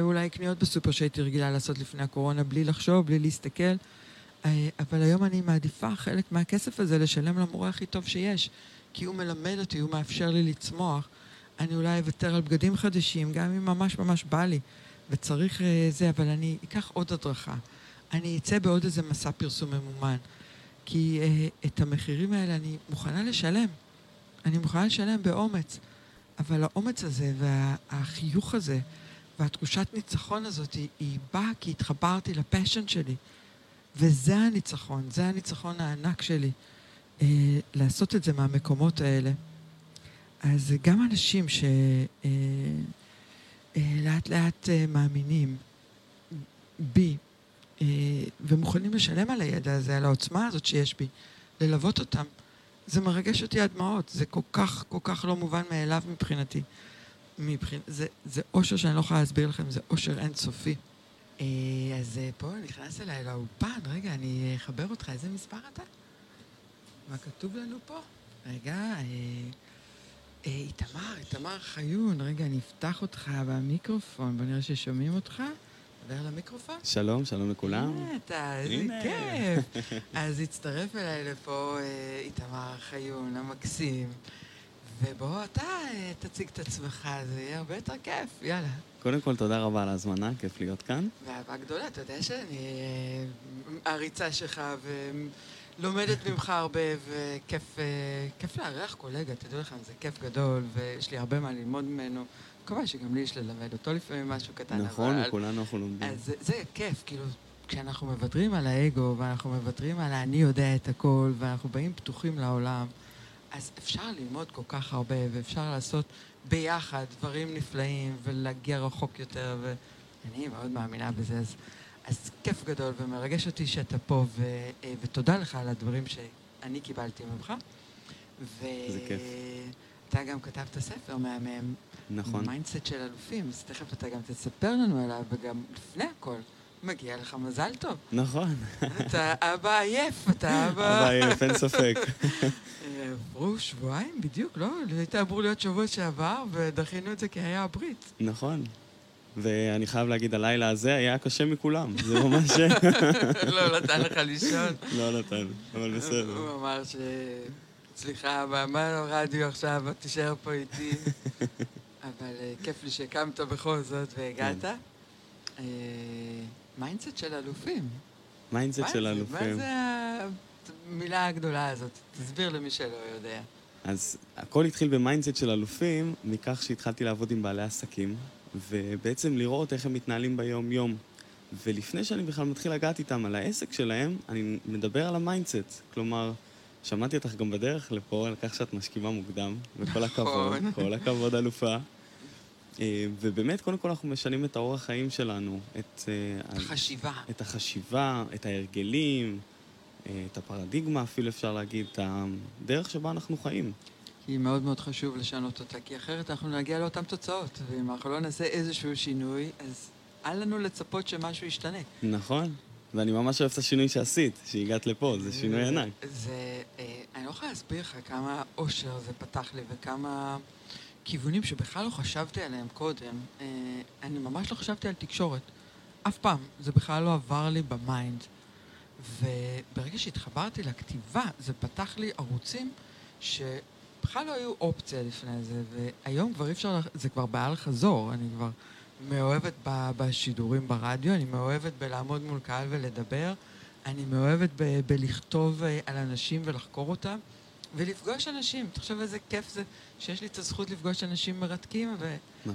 אולי קניות בסופר שהייתי רגילה לעשות לפני הקורונה, בלי לחשוב, בלי להסתכל. אבל היום אני מעדיפה חלק מהכסף הזה לשלם למורה הכי טוב שיש, כי הוא מלמד אותי, הוא מאפשר לי לצמוח. אני אולי אוותר על בגדים חדשים, גם אם ממש ממש בא לי, וצריך זה, אבל אני אקח עוד הדרכה. אני אצא בעוד איזה מסע פרסום ממומן, כי את המחירים האלה אני מוכנה לשלם. אני מוכנה לשלם באומץ, אבל האומץ הזה והחיוך הזה והתחושת ניצחון הזאת היא באה כי התחברתי לפשן שלי. וזה הניצחון, זה הניצחון הענק שלי, לעשות את זה מהמקומות האלה. אז גם אנשים שלאט לאט מאמינים בי, ומוכנים לשלם על הידע הזה, על העוצמה הזאת שיש בי, ללוות אותם, זה מרגש אותי הדמעות, זה כל כך, כל כך לא מובן מאליו מבחינתי. זה אושר שאני לא יכולה להסביר לכם, זה אושר אינסופי. אז פה נכנס אליי לאופן, רגע, אני אחבר אותך, איזה מספר אתה? מה כתוב לנו פה? רגע, איתמר חיון, רגע, אני אפתח אותך במיקרופון, בוא נראה ששומעים אותך. דבר למיקרופון. שלום, שלום לכולם. אתה, איזה כיף. אז הצטרף אליי לפה איתמר חיון, המקסים. ובוא, אתה תציג את עצמך, זה יהיה הרבה יותר כיף, יאללה. קודם כל, תודה רבה על ההזמנה, כיף להיות כאן. והאהבה גדולה, אתה יודע שאני עריצה שלך ולומדת ממך הרבה, וכיף לארח קולגה, תדעו לכם, זה כיף גדול, ויש לי הרבה מה ללמוד ממנו. מקווה שגם לי יש ללמד אותו לפעמים משהו קטן. נכון, וכולנו אנחנו לומדים. אז זה כיף, כאילו, כשאנחנו מוותרים על האגו, ואנחנו מוותרים על אני יודע את הכל, ואנחנו באים פתוחים לעולם, אז אפשר ללמוד כל כך הרבה, ואפשר לעשות ביחד דברים נפלאים, ולהגיע רחוק יותר, ואני מאוד מאמינה בזה, אז כיף גדול, ומרגש אותי שאתה פה, ותודה לך על הדברים שאני קיבלתי ממך. זה כיף. אתה גם כתבת ספר מהמם. נכון. מיינדסט של אלופים, אז תכף אתה גם תספר לנו עליו, וגם לפני הכל, מגיע לך מזל טוב. נכון. אתה אבא עייף, אתה אבא... אבא עייף, אין ספק. עברו שבועיים בדיוק, לא? הייתה אמור להיות שבוע שעבר, ודחינו את זה כי היה הברית. נכון. ואני חייב להגיד, הלילה הזה היה קשה מכולם. זה ממש... לא נתן לך לישון. לא נתן, אבל בסדר. הוא אמר ש... סליחה, אבא, מה הרדיו עכשיו? תישאר פה איתי. אבל כיף לי שקמת בכל זאת והגעת. מיינדסט של אלופים. מיינדסט של אלופים. מה זה המילה הגדולה הזאת? תסביר למי שלא יודע. אז הכל התחיל במיינדסט של אלופים, מכך שהתחלתי לעבוד עם בעלי עסקים, ובעצם לראות איך הם מתנהלים ביום-יום. ולפני שאני בכלל מתחיל לגעת איתם על העסק שלהם, אני מדבר על המיינדסט. כלומר, שמעתי אותך גם בדרך לפה, על כך שאת משכימה מוקדם, וכל הכבוד, כל הכבוד אלופה. ובאמת, קודם כל אנחנו משנים את האורח חיים שלנו, את החשיבה, את ההרגלים, את הפרדיגמה אפילו אפשר להגיד, את הדרך שבה אנחנו חיים. כי מאוד מאוד חשוב לשנות אותה, כי אחרת אנחנו נגיע לאותן תוצאות, ואם אנחנו לא נעשה איזשהו שינוי, אז אין לנו לצפות שמשהו ישתנה. נכון, ואני ממש אוהב את השינוי שעשית, שהגעת לפה, זה שינוי ענק. אני לא יכולה להסביר לך כמה אושר זה פתח לי, וכמה כיוונים שבכלל לא חשבתי עליהם קודם. אני ממש לא חשבתי על תקשורת, אף פעם, זה בכלל לא עבר לי במיינד. וברגע שהתחברתי לכתיבה, זה פתח לי ערוצים שבכלל לא היו אופציה לפני זה, והיום כבר אי אפשר, זה כבר בעל חזור, אני כבר מאוהבת בשידורים ברדיו, אני מאוהבת בלעמוד מול קהל ולדבר, אני מאוהבת בלכתוב על אנשים ולחקור אותם, ולפגוש אנשים. תחשב איזה כיף זה שיש לי את הזכות לפגוש אנשים מרתקים,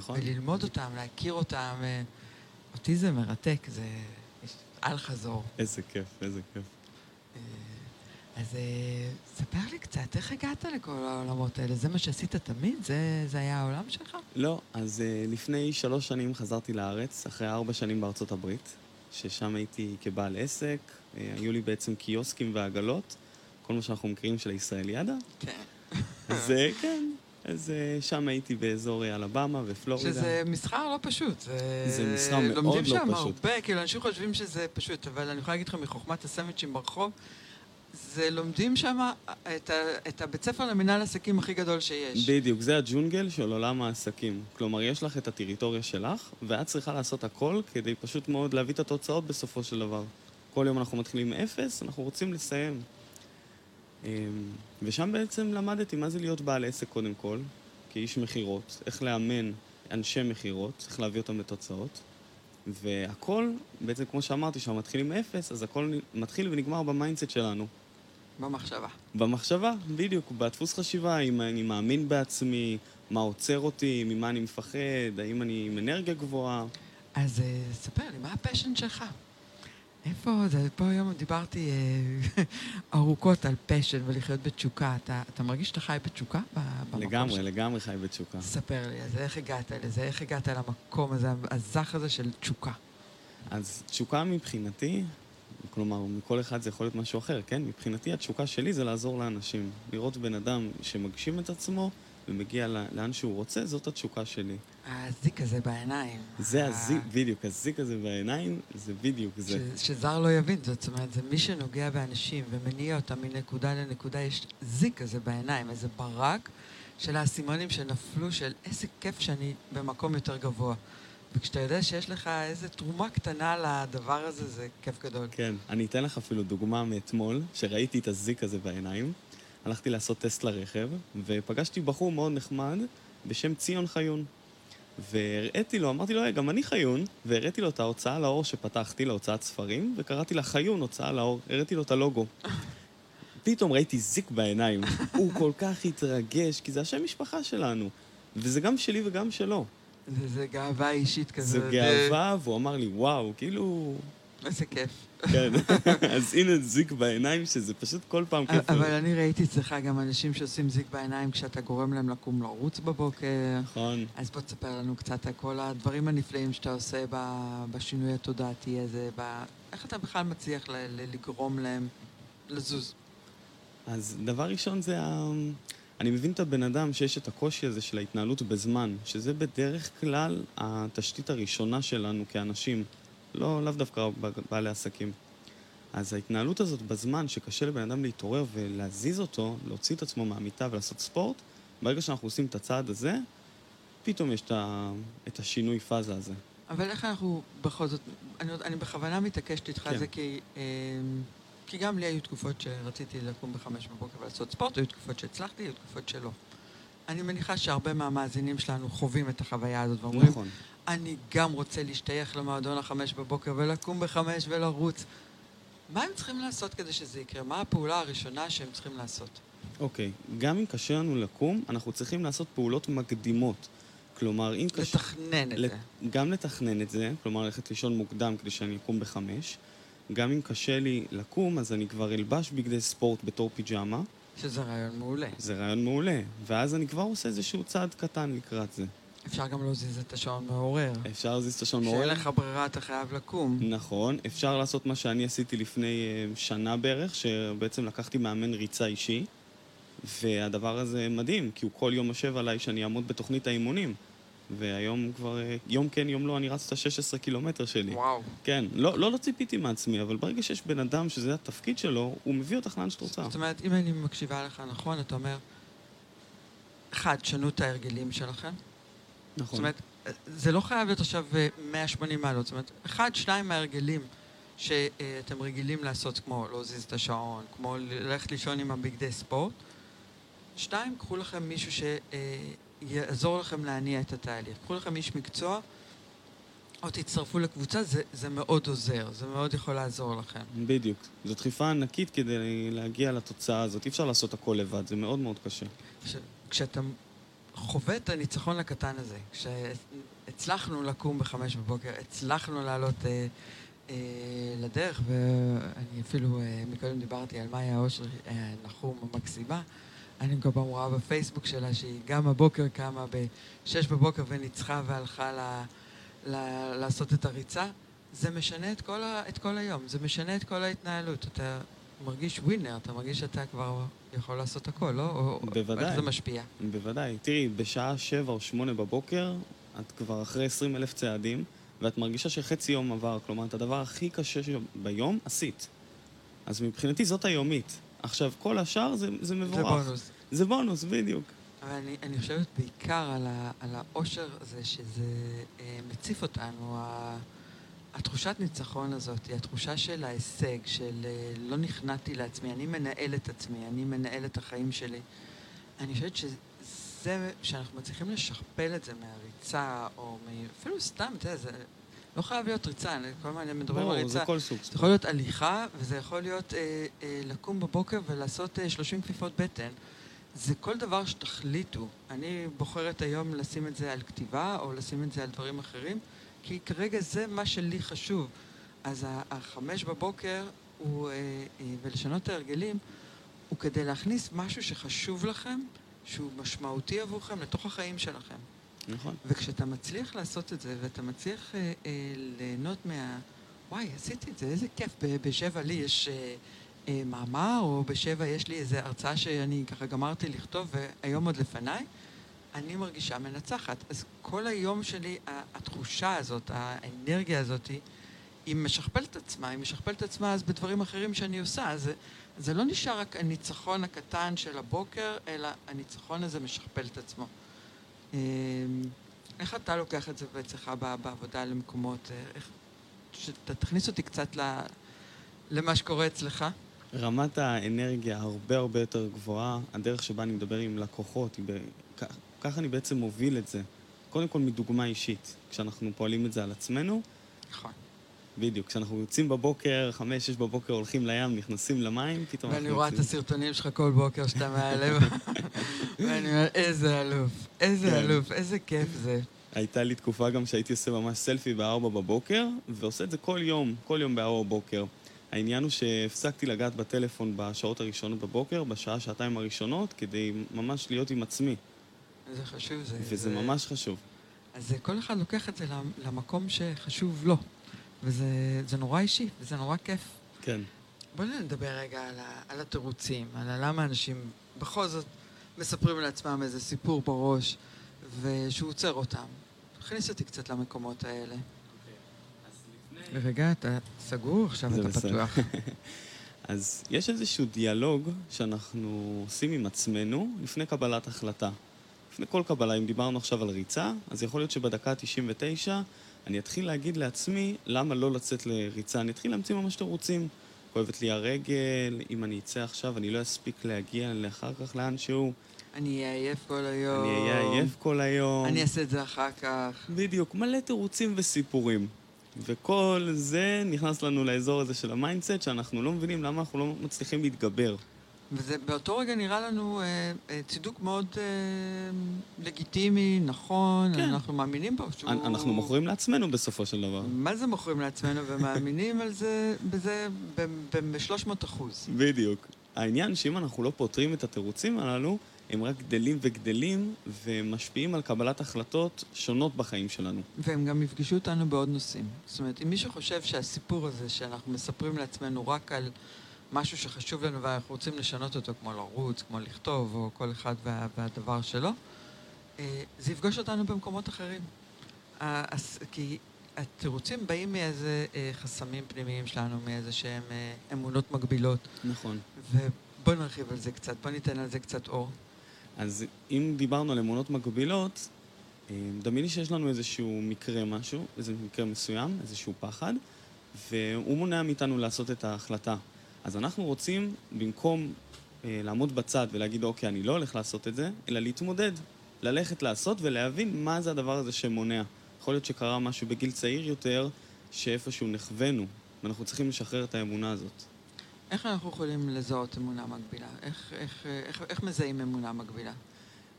וללמוד אותם, להכיר אותם. אותי זה מרתק, זה על חזור. איזה כיף, איזה כיף. אז ספר לי קצת, איך הגעת לכל העולמות האלה? זה מה שעשית תמיד? זה היה העולם שלך? לא, אז לפני 3 שנים חזרתי לארץ, אחרי 4 שנים בארצות הברית, ששם הייתי כבעל עסק, היו לי בעצם קיוסקים ועגלות, כל מה שאנחנו מכירים של ישראל ידה. כן. אז כן, אז שם הייתי באזור אלבמה ופלורידה. שזה מסחר לא פשוט. זה מסחר מאוד לא פשוט. לומדים שם הרבה, כאילו אנשים חושבים שזה פשוט, אבל אני יכולה להגיד לכם מחוכמת הסנדוויצ'ים ברחוב, זה לומדים שם את הבית ספר למנהל עסקים הכי גדול שיש. בדיוק, זה הג'ונגל של עולם העסקים. כלומר, יש לך את הטריטוריה שלך, ואת צריכה לעשות הכל כדי פשוט מאוד להביא את התוצאות בסופו של דבר. כל יום אנחנו מתחילים 0, אנחנו רוצים לסיים. ושם בעצם למדתי מה זה להיות בעל עסק קודם כל, כאיש מחירות, איך לאמן אנשי מחירות, איך להביא אותם לתוצאות. והכל, בעצם כמו שאמרתי, שמתחילים 0, אז הכל מתחיל ונגמר במיינדסט שלנו. במחשבה. במחשבה, בדיוק, בדפוס חשיבה, אם אני מאמין בעצמי, מה עוצר אותי, ממה אני מפחד, האם אני עם אנרגיה גבוהה. אז ספר לי, מה הפשן שלך? איפה זה? פה היום דיברתי ארוכות על פשן ולחיות בתשוקה. אתה מרגיש שאתה חי בתשוקה? לגמרי, לגמרי חי בתשוקה. ספר לי, אז איך הגעת לזה? איך הגעת למקום הזה, הזך הזה של תשוקה? אז תשוקה מבחינתי, כלומר, מכל אחד זה יכול להיות משהו אחר, כן? מבחינתי התשוקה שלי זה לעזור לאנשים. לראות בן אדם שמגשים את עצמו ומגיע לאן שהוא רוצה, זאת התשוקה שלי. הזיק הזה בעיניים. זה הזיק, בדיוק, הזיק הזה בעיניים, זה בדיוק זה. שזר לא יבין, זאת אומרת, זה מי שנוגע באנשים ומניע אותם מנקודה לנקודה, יש זיק הזה בעיניים, איזה ברק של הסימנים שנפלו, של איזה כיף שאני במקום יותר גבוה. וכשאתה יודע שיש לך איזו תרומה קטנה לדבר הזה, זה כיף גדול. כן, אני אתן לך אפילו דוגמה מאתמול, שראיתי את הזיק הזה בעיניים. הלכתי לעשות טסט לרכב, ופגשתי בחור מאוד נחמד בשם ציון חיון. והראיתי לו, אמרתי לו, גם אני חיון, והראיתי לו את ההוצאה לאור שפתחתי להוצאת ספרים, וקראתי לה חיון, הוצאה לאור, הראיתי לו את הלוגו. פתאום ראיתי זיק בעיניים. הוא כל כך התרגש, כי זה השם משפחה שלנו. וזה גם שלי וגם שלו. זה גאווה אישית כזה. זה גאווה, והוא אמר לי, וואו, כאילו... איזה כיף. כן, אז הנה זיק בעיניים, שזה פשוט כל פעם כיף. אבל אני ראיתי אצלך גם אנשים שעושים זיק בעיניים כשאתה גורם להם לקום לרוץ בבוקר. נכון. אז בוא תספר לנו קצת על כל הדברים הנפלאים שאתה עושה בשינוי התודעתי הזה, איך אתה בכלל מצליח לגרום להם לזוז? אז דבר ראשון זה, אני מבין את הבן אדם שיש את הקושי הזה של ההתנהלות בזמן, שזה בדרך כלל התשתית הראשונה שלנו כאנשים. לאו דווקא בעלי עסקים. אז ההתנהלות הזאת בזמן שקשה לבן אדם להתעורר ולהזיז אותו, להוציא את עצמו מהמיטה ולעשות ספורט, ברגע שאנחנו עושים את הצעד הזה, פתאום יש את השינוי פאזה הזה. אבל איך אנחנו בכל זאת, אני בכוונה מתעקשת איתך על זה, כי גם לי היו תקופות שרציתי לקום 5:00 ולעשות ספורט, היו תקופות שהצלחתי, היו תקופות שלא. אני מניחה שהרבה מהמאזינים שלנו חווים את החוויה הזאת ואומרים, נכון. אני גם רוצה להשתייך למועדון 5:00 ולקום 5:00 ולרוץ. מה הם צריכים לעשות כדי שזה יקרה? מה הפעולה הראשונה שהם צריכים לעשות? אוקיי, גם אם קשה לנו לקום, אנחנו צריכים לעשות פעולות מקדימות. כלומר, אם קשה... לתכנן את זה. גם לתכנן את זה, כלומר, ללכת לישון מוקדם כדי שאני אקום 5:00. גם אם קשה לי לקום, אז אני כבר אלבש בגדי ספורט בתור פיג'אמה. שזה רעיון מעולה. זה רעיון מעולה, ואז אני כבר עושה איזשהו צעד קטן לקראת זה. אפשר גם להזיז את השעון מעורר. אפשר להזיז את השעון מעורר. שאין לך ברירה, אתה חייב לקום. נכון, אפשר לעשות מה שאני עשיתי לפני 1 שנה בערך, שבעצם לקחתי מאמן ריצה אישי, והדבר הזה מדהים, כי הוא כל יום יושב עליי שאני אעמוד בתוכנית האימונים. והיום כבר, יום כן, יום לא, אני רץ את ה-16 קילומטר שלי. וואו. כן, לא ציפיתי מעצמי, אבל ברגע שיש בן אדם שזה התפקיד שלו, הוא מביא אותך לאן שאת רוצה. זאת אומרת, אם אני מקשיבה לך נכון, אתה אומר, אחד, שנו את ההרגלים שלכם. נכון. זאת אומרת, זה לא חייב להיות עכשיו 180 מעלות. זאת אומרת, אחד, שניים מההרגלים שאתם רגילים לעשות, כמו להוזיז את השעון, כמו ללכת לישון עם הבגדי ספורט. שתיים, קחו לכם מישהו ש... יעזור לכם להניע את התהליך. קחו לכם איש מקצוע, או תצטרפו לקבוצה, זה מאוד עוזר, זה מאוד יכול לעזור לכם. בדיוק. זו דחיפה ענקית כדי להגיע לתוצאה הזאת. אי אפשר לעשות הכל לבד, זה מאוד מאוד קשה. כשאתה חווה את הניצחון הקטן הזה, כשהצלחנו לקום בחמש בבוקר, הצלחנו לעלות לדרך, ואני אפילו, מקודם דיברתי על מאיה אושרי, נחום המקסימה, אני גם פעם רואה בפייסבוק שלה שהיא גם הבוקר קמה ב-6 בבוקר וניצחה והלכה לעשות את הריצה. זה משנה את כל היום, זה משנה את כל ההתנהלות. אתה מרגיש ווינר, אתה מרגיש שאתה כבר יכול לעשות הכל, לא? בוודאי. איך זה משפיע? בוודאי. תראי, בשעה 7 או 8 בבוקר, את כבר אחרי 20,000 צעדים, ואת מרגישה שחצי יום עבר, כלומר, את הדבר הכי קשה שביום עשית. אז מבחינתי זאת היומית. עכשיו, כל השאר זה מבורך. זה בונוס. זה בונוס, בדיוק. אבל אני חושבת בעיקר על האושר הזה, שזה מציף אותנו, התחושת ניצחון הזאת, התחושה של ההישג, של לא נכנעתי לעצמי, אני מנהל את עצמי, אני מנהל את החיים שלי. אני חושבת שזה, שאנחנו מצליחים לשכפל את זה מהריצה, או אפילו סתם, אתה יודע, זה... לא חייב להיות ריצה, כל מה אני מדברים על ריצה. זה יכול להיות הליכה, וזה יכול להיות לקום בבוקר ולעשות 30 כפיפות בטן. זה כל דבר שתחליטו. אני בוחרת היום לשים את זה על כתיבה, או לשים את זה על דברים אחרים, כי כרגע זה מה שלי חשוב. אז ה-5 בבוקר, ולשנות ההרגלים, הוא כדי להכניס משהו שחשוב לכם, שהוא משמעותי עבורכם, לתוך החיים שלכם. נכון. וכשאתה מצליח לעשות את זה, ואתה מצליח ליהנות מה... וואי, עשיתי את זה, איזה כיף. בשבע לי יש מאמר, או בשבע יש לי איזו הרצאה שאני ככה גמרתי לכתוב, והיום עוד לפניי, אני מרגישה מנצחת. אז כל היום שלי, התחושה הזאת, האנרגיה הזאת, היא משכפלת עצמה, אז בדברים אחרים שאני עושה. זה לא נשאר רק הניצחון הקטן של הבוקר, אלא הניצחון הזה משכפל את עצמו. איך אתה לוקח את זה בעצמך בעבודה למקומות? שאתה תכניס אותי קצת למה שקורה אצלך? רמת האנרגיה הרבה יותר גבוהה. הדרך שבה אני מדבר עם לקוחות, כך אני בעצם מוביל את זה. קודם כל מדוגמה אישית. כשאנחנו פועלים את זה על עצמנו. נכון. בדיוק, כשאנחנו יוצאים בבוקר, 5-6 בבוקר, הולכים לים, נכנסים למים, פתאום... ואני רואה את הסרטונים שלך כל בוקר שאתה מהלב, ואני אומר, איזה אלוף, איזה כיף זה. הייתה לי תקופה גם שהייתי עושה ממש סלפי ב-4 בבוקר, ועושה את זה כל יום, ב-4 בבוקר. העניין הוא שהפסקתי לגעת בטלפון בשעות הראשונות בבוקר, בשעה-שעתיים הראשונות, כדי ממש להיות עם עצמי. זה חשוב, זה... וזה ממש חשוב. אז כל אחד לוקח את זה למקום שחשוב לו. וזה נורא אישי, וזה נורא כיף. כן. בואו נדבר רגע על התירוצים, על למה אנשים בכל זאת מספרים לעצמם איזה סיפור בראש, ושהוא עוצר אותם. תכניס אותי קצת למקומות האלה. רגע, אתה סגור, עכשיו אתה פתוח. אז יש איזשהו דיאלוג שאנחנו עושים עם עצמנו לפני קבלת החלטה. לפני כל קבלה, אם דיברנו עכשיו על ריצה, אז יכול להיות שבדקה 99, אני אתחיל להגיד לעצמי למה לא לצאת לריצה. אני אתחיל להמציא ממש תירוצים. כואבת לי הרגל, אם אני אצא עכשיו, אני לא אספיק להגיע לאחר כך לאן שהוא. אני אהיה עייף כל היום. אני אעשה את זה אחר כך. בדיוק, מלא תירוצים וסיפורים. וכל זה נכנס לנו לאזור הזה של המיינדסט, שאנחנו לא מבינים למה אנחנו לא מצליחים להתגבר. וזה באותו רגע נראה לנו צידוק מאוד לגיטימי, נכון, כן. אנחנו מאמינים פה שהוא... אנחנו מוכרים לעצמנו בסופו של דבר. מה זה מוכרים לעצמנו ומאמינים על זה בזה ב-300%? בדיוק. העניין שאם אנחנו לא פותרים את התירוצים הללו, הם רק גדלים וגדלים ומשפיעים על קבלת החלטות שונות בחיים שלנו. והם גם יפגשו אותנו בעוד נושאים. זאת אומרת, אם מישהו חושב שהסיפור הזה שאנחנו מספרים לעצמנו רק על... משהו שחשוב לנו ואנחנו רוצים לשנות אותו, כמו לרוץ, כמו לכתוב, או כל אחד והדבר שלו, זה יפגוש אותנו במקומות אחרים. כי התירוצים באים מאיזה חסמים פנימיים שלנו, מאיזה שהם אמונות מגבילות. נכון. ובוא נרחיב על זה קצת, בוא ניתן על זה קצת אור. אז אם דיברנו על אמונות מגבילות, דמייני שיש לנו איזשהו מקרה משהו, איזה מקרה מסוים, איזשהו פחד, והוא מונע מאיתנו לעשות את ההחלטה. אז אנחנו רוצים, במקום לעמוד בצד ולהגיד, אוקיי, אני לא הולך לעשות את זה, אלא להתמודד, ללכת לעשות ולהבין מה זה הדבר הזה שמונע. יכול להיות שקרה משהו בגיל צעיר יותר, שאיפשהו נכוונו, ואנחנו צריכים לשחרר את האמונה הזאת. איך אנחנו יכולים לזהות אמונה מגבילה? איך מזהים אמונה מגבילה?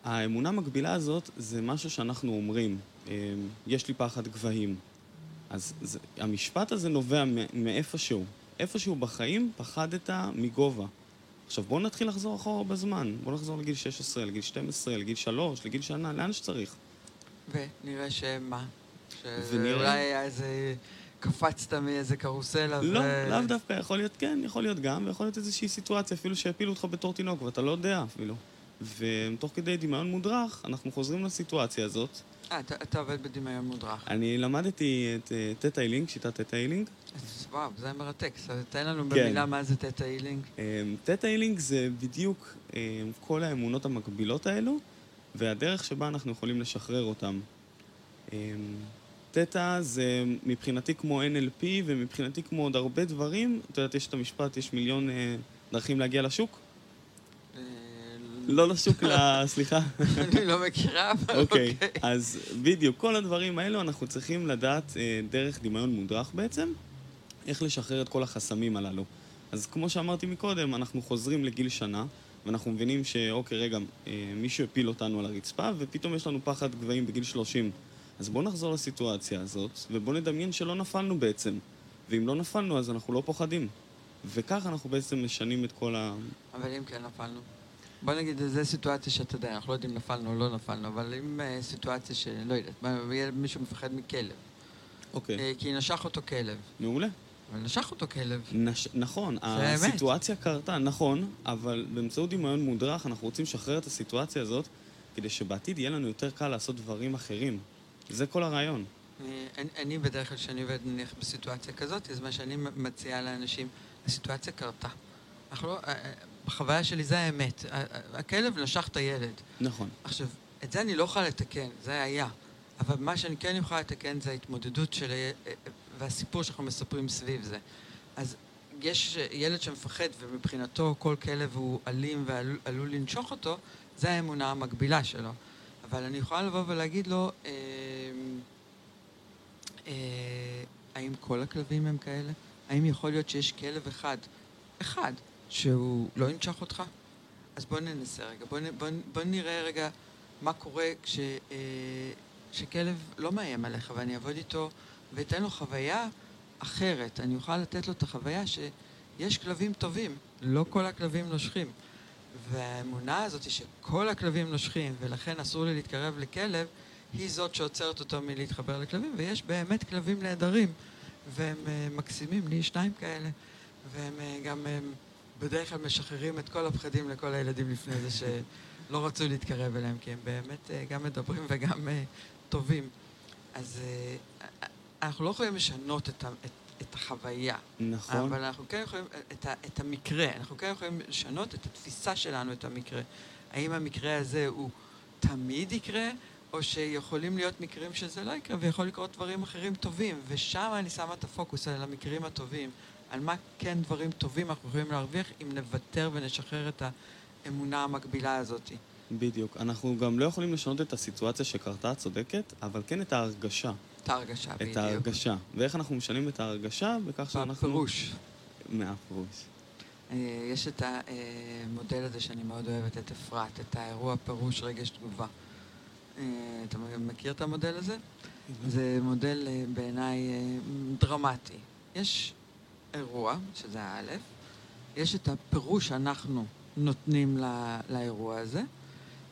האמונה המגבילה הזאת זה משהו שאנחנו אומרים, יש לי פחד גבהים. אז המשפט הזה נובע מאיפשהו. איפשהו בחיים פחדת מגובה. עכשיו בואו נתחיל לחזור אחורה בזמן. בואו נחזור לגיל 16, לגיל 12, לגיל 3, לגיל שנה, לאן שצריך. ונראה שמה? שאולי היה איזה... קפצת מאיזה קרוסלה ו... לא דווקא, יכול להיות כן, יכול להיות גם, ויכול להיות איזושהי סיטואציה, אפילו שהפילו אותך בתור תינוק, ואתה לא יודע אפילו. ותוך כדי דמיון מודרך, אנחנו חוזרים לסיטואציה הזאת. אתה עובד בדמיון מודרך. אני למדתי את תטא הילינג, שיטת תטא הילינג. וואו, זה מרתק. תן לנו במילה מה זה תטא הילינג. תטא הילינג זה בדיוק כל האמונות המקבילות האלו, והדרך שבה אנחנו יכולים לשחרר אותן. תטא זה מבחינתי כמו NLP, ומבחינתי כמו עוד הרבה דברים. אתה יודעת, יש את המשפט, יש מיליון דרכים להגיע לשוק? לא לשוק, סליחה. אני לא מכירה, אבל אוקיי. אז בדיוק, כל הדברים האלו אנחנו צריכים לדעת דרך דמיון מודרך בעצם, איך לשחרר את כל החסמים הללו. אז כמו שאמרתי מקודם, אנחנו חוזרים לגיל שנה, ואנחנו מבינים שאוקיי, רגע, מישהו הפיל אותנו על הרצפה, ופתאום יש לנו פחד גבהים בגיל 30. אז בואו נחזור לסיטואציה הזאת, ובואו נדמיין שלא נפלנו בעצם. ואם לא נפלנו, אז אנחנו לא פוחדים. וכך אנחנו בעצם משנים את כל ה... אבל אם כן נפלנו. בואו נגיד, זו סיטואציה שאתה יודע, אנחנו לא יודעים נפלנו או לא נפלנו, אבל אם סיטואציה שלא יודעת, מישהו מפחד מכלב. אוקיי. כי נשך אותו כלב. מעולה. אבל נשך אותו כלב. נכון. זה האמת. הסיטואציה קרתה, נכון, אבל באמצעות דמיון מודרך, אנחנו רוצים לשחרר את הסיטואציה הזאת, כדי שבעתיד יהיה לנו יותר קל לעשות דברים אחרים. זה כל הרעיון. אני בדרך כלל שאני עובד נניח בסיטואציה כזאת, אז מה שאני מציעה לאנשים, הסיטואציה קרתה. בחוויה שלי זה האמת. הכלב נשך את הילד. נכון. עכשיו, את זה אני לא יכולה לתקן, זה היה. אבל מה שאני כן יכולה לתקן זה ההתמודדות של והסיפור שאנחנו מספרים סביב זה. אז יש ילד שמפחד ומבחינתו כל כלב הוא אלים ועלול לנשוך אותו, זה האמונה המקבילה שלו. אבל אני יכולה לבוא ולהגיד לו, האם כל הכלבים הם כאלה? האם יכול להיות שיש כלב אחד, שהוא לא ינשך אותך? אז בוא ננסה רגע, בוא נראה רגע מה קורה כשכלב לא מאיים עליך, ואני אעבוד איתו ואתן לו חוויה אחרת. אני אוכל לתת לו את החוויה שיש כלבים טובים, לא כל הכלבים נושכים. והאמונה הזאת שכל הכלבים נושכים, ולכן אסור לי להתקרב לכלב, היא זאת שעוצרת אותו מלהתחבר לכלבים, ויש באמת כלבים נהדרים, והם מקסימים, לי שניים כאלה, והם גם בדרך כלל משחררים את כל הפחדים לכל הילדים לפני זה, שלא רצו להתקרב אליהם, כי הם באמת גם מדברים וגם טובים. אז אנחנו לא יכולים לשנות את החוויה. נכון. אבל אנחנו כן יכולים, את המקרה, אנחנו כן יכולים לשנות את התפיסה שלנו, את המקרה. האם המקרה הזה הוא תמיד יקרה, או שיכולים להיות מקרים שזה לא יקרה, ויכול לקרות דברים אחרים טובים, ושם אני שמה את הפוקוס על המקרים הטובים, על מה כן דברים טובים אנחנו יכולים להרוויח, אם נוותר ונשחרר את האמונה המקבילה הזאת. בדיוק. אנחנו גם לא יכולים לשנות את הסיטואציה שקרתה, צודקת, אבל כן את ההרגשה. את ההרגשה, בדיוק. את ההרגשה. ואיך אנחנו משנים את ההרגשה? בכך שאנחנו... מהפירוש. מהפירוש. יש את המודל הזה שאני מאוד אוהבת, את אפרת, את האירוע פירוש רגש תגובה. אתה מכיר את המודל הזה? זה מודל בעיניי דרמטי. יש אירוע, שזה א', יש את הפירוש שאנחנו נותנים לאירוע הזה,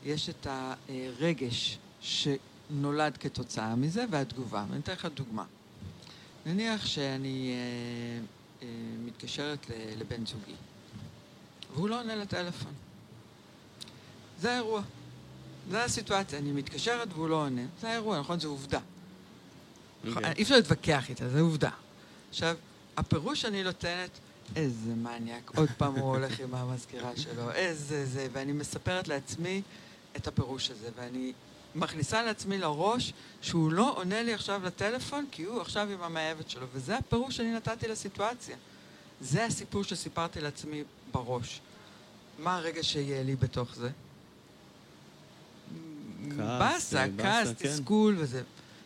יש את הרגש שנולד כתוצאה מזה, והתגובה. אני אתן לך דוגמה. נניח שאני מתקשרת לבן זוגי. והוא לא עונה לטלפון. זה האירוע. זה הסיטואציה. אני מתקשרת והוא לא עונה. זה האירוע, נכון? זה עובדה. אי אפשר להתווכח איתה, זה עובדה. עכשיו, הפירוש שאני נותנת, איזה מניאק, עוד פעם הוא הולך עם המזכירה שלו, איזה זה, ואני מספרת לעצמי את הפירוש הזה, ואני מכניסה לעצמי לראש שהוא לא עונה לי עכשיו לטלפון, כי הוא עכשיו עם המאהבת שלו, וזה הפירוש שאני נתתי לסיטואציה. זה הסיפור שסיפרתי לעצמי בראש. מה הרגע שיהיה לי בתוך זה? בסה, כעס, תסכול וזה.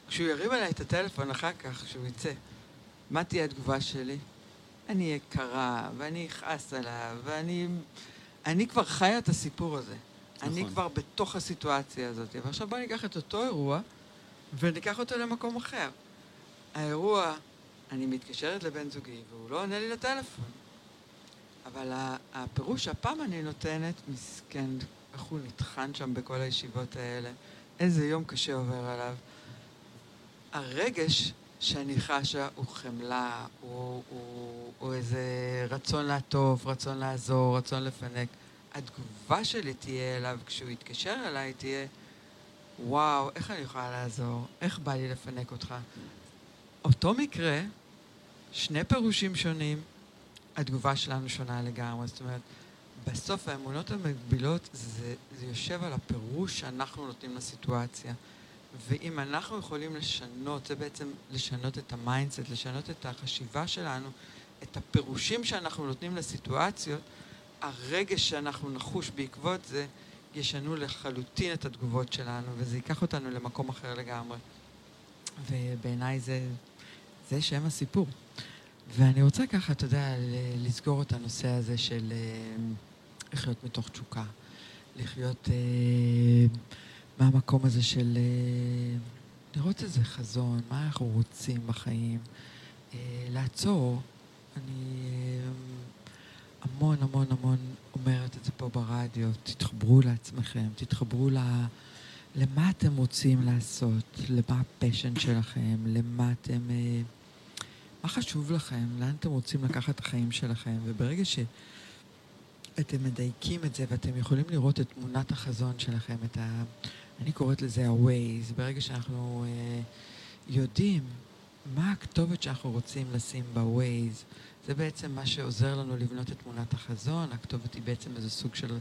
כשהוא ירים עליי את הטלפון אחר כך, כשהוא יצא, מה תהיה התגובה שלי? אני אהיה קרה, ואני אכעס עליו, ואני כבר חיה את הסיפור הזה. אני כבר בתוך הסיטואציה הזאת. ועכשיו בוא ניקח את אותו אירוע, וניקח אותו למקום אחר. האירוע, אני מתקשרת לבן זוגי, והוא לא עונה לי לטלפון. אבל הפירוש שהפעם אני נותנת, מסכן, איך הוא נטחן שם בכל הישיבות האלה, איזה יום קשה עובר עליו. הרגש שאני חשה הוא חמלה, הוא איזה רצון לעטוף, רצון לעזור, רצון לפנק. התגובה שלי תהיה אליו כשהוא יתקשר אליי, תהיה, וואו, איך אני יכולה לעזור? איך בא לי לפנק אותך? אותו מקרה, שני פירושים שונים, התגובה שלנו שונה לגמרי. זאת אומרת, בסוף האמונות המקבילות זה יושב על הפירוש שאנחנו נותנים לסיטואציה. ואם אנחנו יכולים לשנות, זה בעצם לשנות את המיינדסט, לשנות את החשיבה שלנו, את הפירושים שאנחנו נותנים לסיטואציות, הרגש שאנחנו נחוש בעקבות זה, ישנו לחלוטין את התגובות שלנו, וזה ייקח אותנו למקום אחר לגמרי. ובעיניי זה שם הסיפור. ואני רוצה ככה, אתה יודע, לסגור את הנושא הזה של לחיות מתוך תשוקה, לחיות מהמקום הזה של לראות איזה חזון, מה אנחנו רוצים בחיים, לעצור. אני המון המון המון אומרת את זה פה ברדיו, תתחברו לעצמכם, תתחברו למה אתם רוצים לעשות, למה הפשן שלכם, למה אתם, מה חשוב לכם, לאן אתם רוצים לקחת את החיים שלכם, וברגע שאתם מדייקים את זה ואתם יכולים לראות את תמונת החזון שלכם, את אני קוראת לזה ה-Waze, ברגע שאנחנו יודעים מה הכתובת שאנחנו רוצים לשים ב-Waze, זה בעצם מה שעוזר לנו לבנות את תמונת החזון, הכתובת היא בעצם איזה סוג של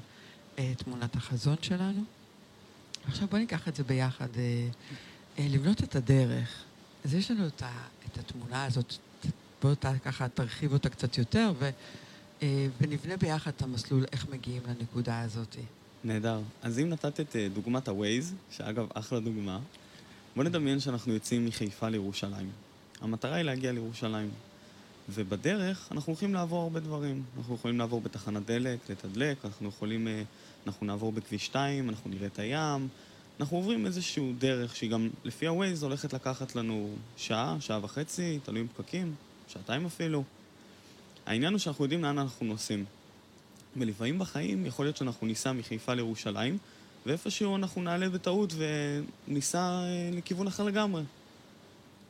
תמונת החזון שלנו. עכשיו בוא ניקח את זה ביחד, לבנות את הדרך. אז יש לנו את התמונה הזאת, בוא ככה תרחיב אותה קצת יותר, ונבנה ביחד את המסלול איך מגיעים לנקודה הזאת. נהדר. אז אם נתת את דוגמת הווייז, שאגב אחלה דוגמה, בוא נדמיין שאנחנו יוצאים מחיפה לירושלים. המטרה היא להגיע לירושלים. ובדרך אנחנו הולכים לעבור הרבה דברים. אנחנו יכולים לעבור בתחנת דלק, לתדלק, אנחנו נעבור בכביש 2, אנחנו נראה את הים, אנחנו עוברים איזשהו דרך שהיא גם לפי הווייז הולכת לקחת לנו שעה, שעה וחצי, תלוי בפקקים, שעתיים אפילו. העניין הוא שאנחנו יודעים לאן אנחנו נוסעים. ולפעמים בחיים יכול להיות שאנחנו ניסע מחיפה לירושלים, ואיפשהו אנחנו נעלה בטעות וניסע לכיוון אחר לגמרי.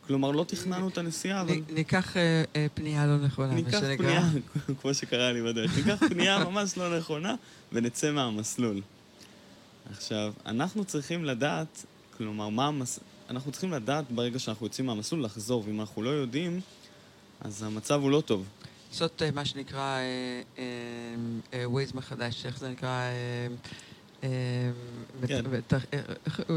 כלומר, לא תכננו את הנסיעה, אבל ניקח פנייה לא נכונה. ניקח פנייה, כמו שקרה לי בדרך. ניקח פנייה ממש לא נכונה, ונצא מהמסלול. עכשיו, אנחנו צריכים לדעת, כלומר, אנחנו צריכים לדעת ברגע שאנחנו יוצאים מהמסלול לחזור, ואם אנחנו לא יודעים, אז המצב הוא לא טוב. זאת מה שנקרא ווייז מחדש, איך זה נקרא,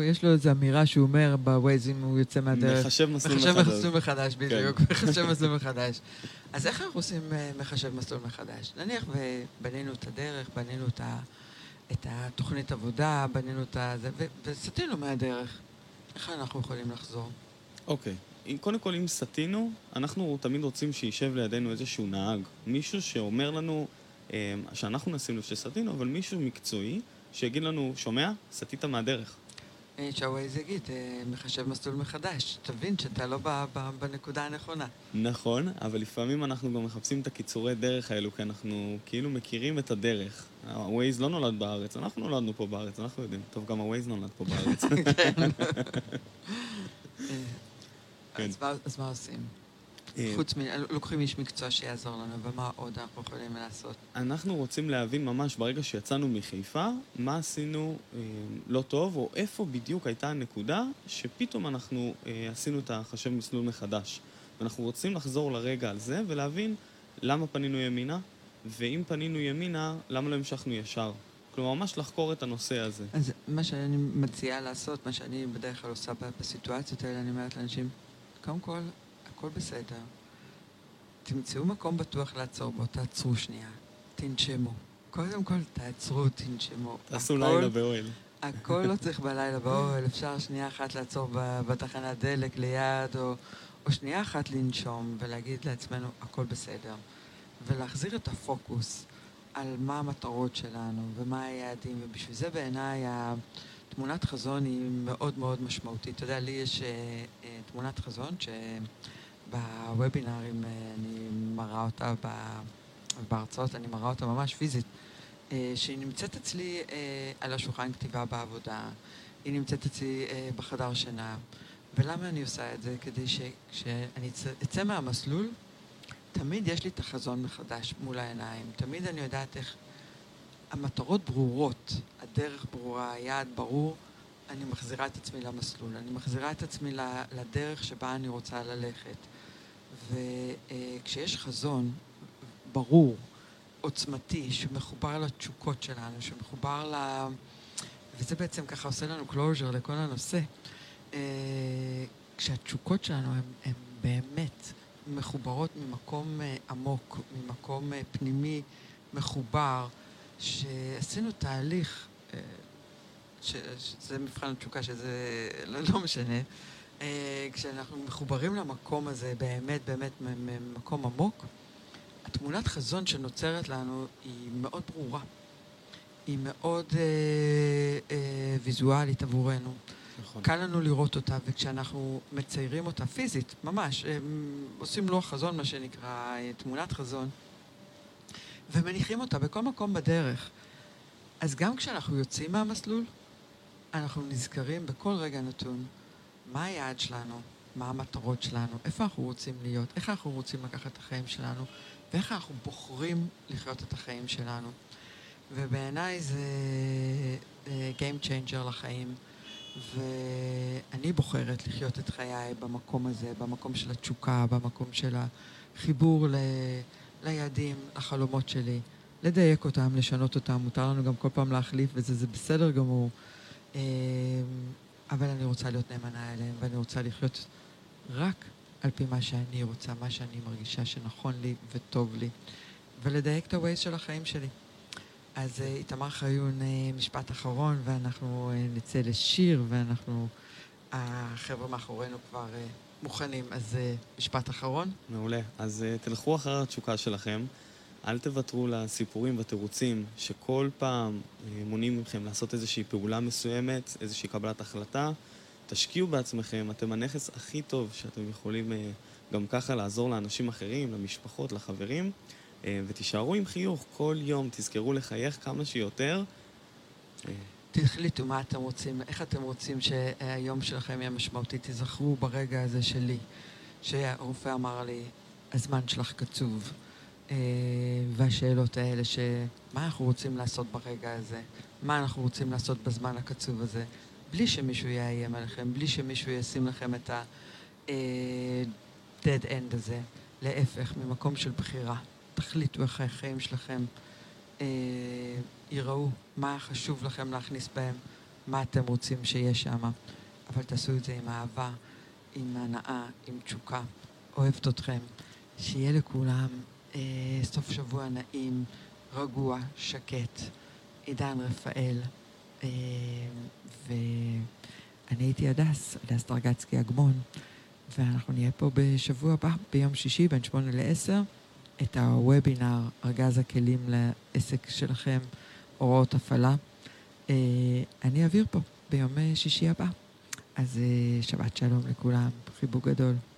יש לו איזו אמירה שהוא אומר בווייז אם הוא יוצא מהדרך. מחשב מסלול מחדש. מחשב מחדש בדיוק, מחשב מסלול מחדש. אז איך אנחנו עושים מחשב מסלול מחדש? נניח ובנינו את הדרך, בנינו את התוכנית עבודה, בנינו את זה, וסתינו מהדרך. איך אנחנו יכולים לחזור? אוקיי. קודם כל, אם סתינו, אנחנו תמיד רוצים שישב לידינו איזשהו נהג. מישהו שאומר לנו, שאנחנו נשים לו שסתינו, אבל מישהו מקצועי שיגיד לנו, שומע, סתית מהדרך. שהווייז יגיד, מחשב מסלול מחדש. תבין שאתה לא בנקודה הנכונה. נכון, אבל לפעמים אנחנו גם מחפשים את הקיצורי דרך האלו, כי אנחנו כאילו מכירים את הדרך. הווייז לא נולד בארץ, אנחנו נולדנו פה בארץ, אנחנו יודעים. טוב, גם הווייז נולד פה בארץ. כן. אז מה עושים? חוץ מלוקחים איש מקצוע שיעזור לנו, ומה עוד אנחנו יכולים לעשות? אנחנו רוצים להבין ממש ברגע שיצאנו מחיפה, מה עשינו לא טוב, או איפה בדיוק הייתה הנקודה שפתאום אנחנו עשינו את החשב מסלול מחדש. ואנחנו רוצים לחזור לרגע על זה ולהבין למה פנינו ימינה, ואם פנינו ימינה, למה לא המשכנו ישר. כלומר, ממש לחקור את הנושא הזה. אז מה שאני מציעה לעשות, מה שאני בדרך כלל עושה בסיטואציות האלה, אני אומרת לאנשים, קודם כל, הכל בסדר. תמצאו מקום בטוח לעצור בו, תעצרו שנייה, תנשמו. קודם כל, תעצרו, תנשמו. תעשו לילה באוהל. הכל לא צריך בלילה באוהל, אפשר שנייה אחת לעצור בתחנת דלק ליד, או שנייה אחת לנשום ולהגיד לעצמנו, הכל בסדר. ולהחזיר את הפוקוס על מה המטרות שלנו ומה היעדים, ובשביל זה בעיניי תמונת חזון היא מאוד מאוד משמעותית. אתה יודע, לי יש תמונת חזון שבוובינרים אני מראה אותה, בהרצאות אני מראה אותה ממש פיזית, שהיא נמצאת אצלי על השולחן כתיבה בעבודה, היא נמצאת אצלי בחדר שינה. ולמה אני עושה את זה? כדי שכשאני אצא מהמסלול, תמיד יש לי את החזון מחדש מול העיניים. תמיד אני יודעת איך המטרות ברורות, הדרך ברורה, היעד ברור. אני מחזירה את עצמי למסלול, אני מחזירה את עצמי לדרך שבה אני רוצה ללכת. וכשיש חזון ברור, עוצמתי, שמחובר לתשוקות שלנו, שמחובר וזה בעצם ככה עושה לנו closure לכל הנושא. כשהתשוקות שלנו הן באמת מחוברות ממקום עמוק, ממקום פנימי מחובר, שעשינו תהליך, שזה מבחן התשוקה, שזה לא משנה, כשאנחנו מחוברים למקום הזה באמת באמת ממקום עמוק, התמונת חזון שנוצרת לנו היא מאוד ברורה, היא מאוד ויזואלית עבורנו. נכון. קל לנו לראות אותה, וכשאנחנו מציירים אותה פיזית, ממש, עושים לוח חזון, מה שנקרא תמונת חזון, ומניחים אותה בכל מקום בדרך. אז גם כשאנחנו יוצאים מהמסלול, אנחנו נזכרים בכל רגע נתון, מה היעד שלנו, מה המטרות שלנו, איפה אנחנו רוצים להיות, איך אנחנו רוצים לקחת את החיים שלנו, ואיך אנחנו בוחרים לחיות את החיים שלנו. ובעיניי זה game changer לחיים. ואני בוחרת לחיות את חיי במקום הזה, במקום של התשוקה, במקום של החיבור ליעדים, החלומות שלי, לדייק אותם, לשנות אותם, מותר לנו גם כל פעם להחליף, וזה בסדר גמור, אבל אני רוצה להיות נאמנה אליהם, ואני רוצה לחיות רק על פי מה שאני רוצה, מה שאני מרגישה שנכון לי וטוב לי, ולדייק את הווייז של החיים שלי. אז איתמר חיון, משפט אחרון, ואנחנו נצא לשיר, ואנחנו, החבר'ה מאחורינו כבר מוכנים, אז משפט אחרון. מעולה, אז תלכו אחר התשוקה שלכם, אל תוותרו לסיפורים ותירוצים שכל פעם מונעים מכם לעשות איזושהי פעולה מסוימת, איזושהי קבלת החלטה, תשקיעו בעצמכם, אתם הנכס הכי טוב שאתם יכולים גם ככה לעזור לאנשים אחרים, למשפחות, לחברים, ותישארו עם חיוך כל יום, תזכרו לחייך כמה שיותר. תחליטו מה אתם רוצים, איך אתם רוצים שהיום שלכם יהיה משמעותי, תזכרו ברגע הזה שלי, שהרופא אמר לי, הזמן שלך קצוב, והשאלות האלה, מה אנחנו רוצים לעשות ברגע הזה, מה אנחנו רוצים לעשות בזמן הקצוב הזה, בלי שמישהו יאיים עליכם, בלי שמישהו ישים לכם את ה-dead end הזה, להפך, ממקום של בחירה. תחליטו איך החיים שלכם יראו, מה חשוב לכם להכניס בהם, מה אתם רוצים שיהיה שם. אבל תעשו את זה עם אהבה, עם הנאה, עם תשוקה. אוהבת אתכם. שיהיה לכולם סוף שבוע נעים, רגוע, שקט. עידן רפאל. ואני הייתי הדס דרגצקי אגמון. ואנחנו נהיה פה בשבוע הבא, ביום שישי, בין 8 ל-10. את הוובינר, ארגז הכלים לעסק שלכם, הוראות הפעלה. אני אעביר פה ביום שישי הבא. אז שבת שלום לכולם, חיבוק גדול.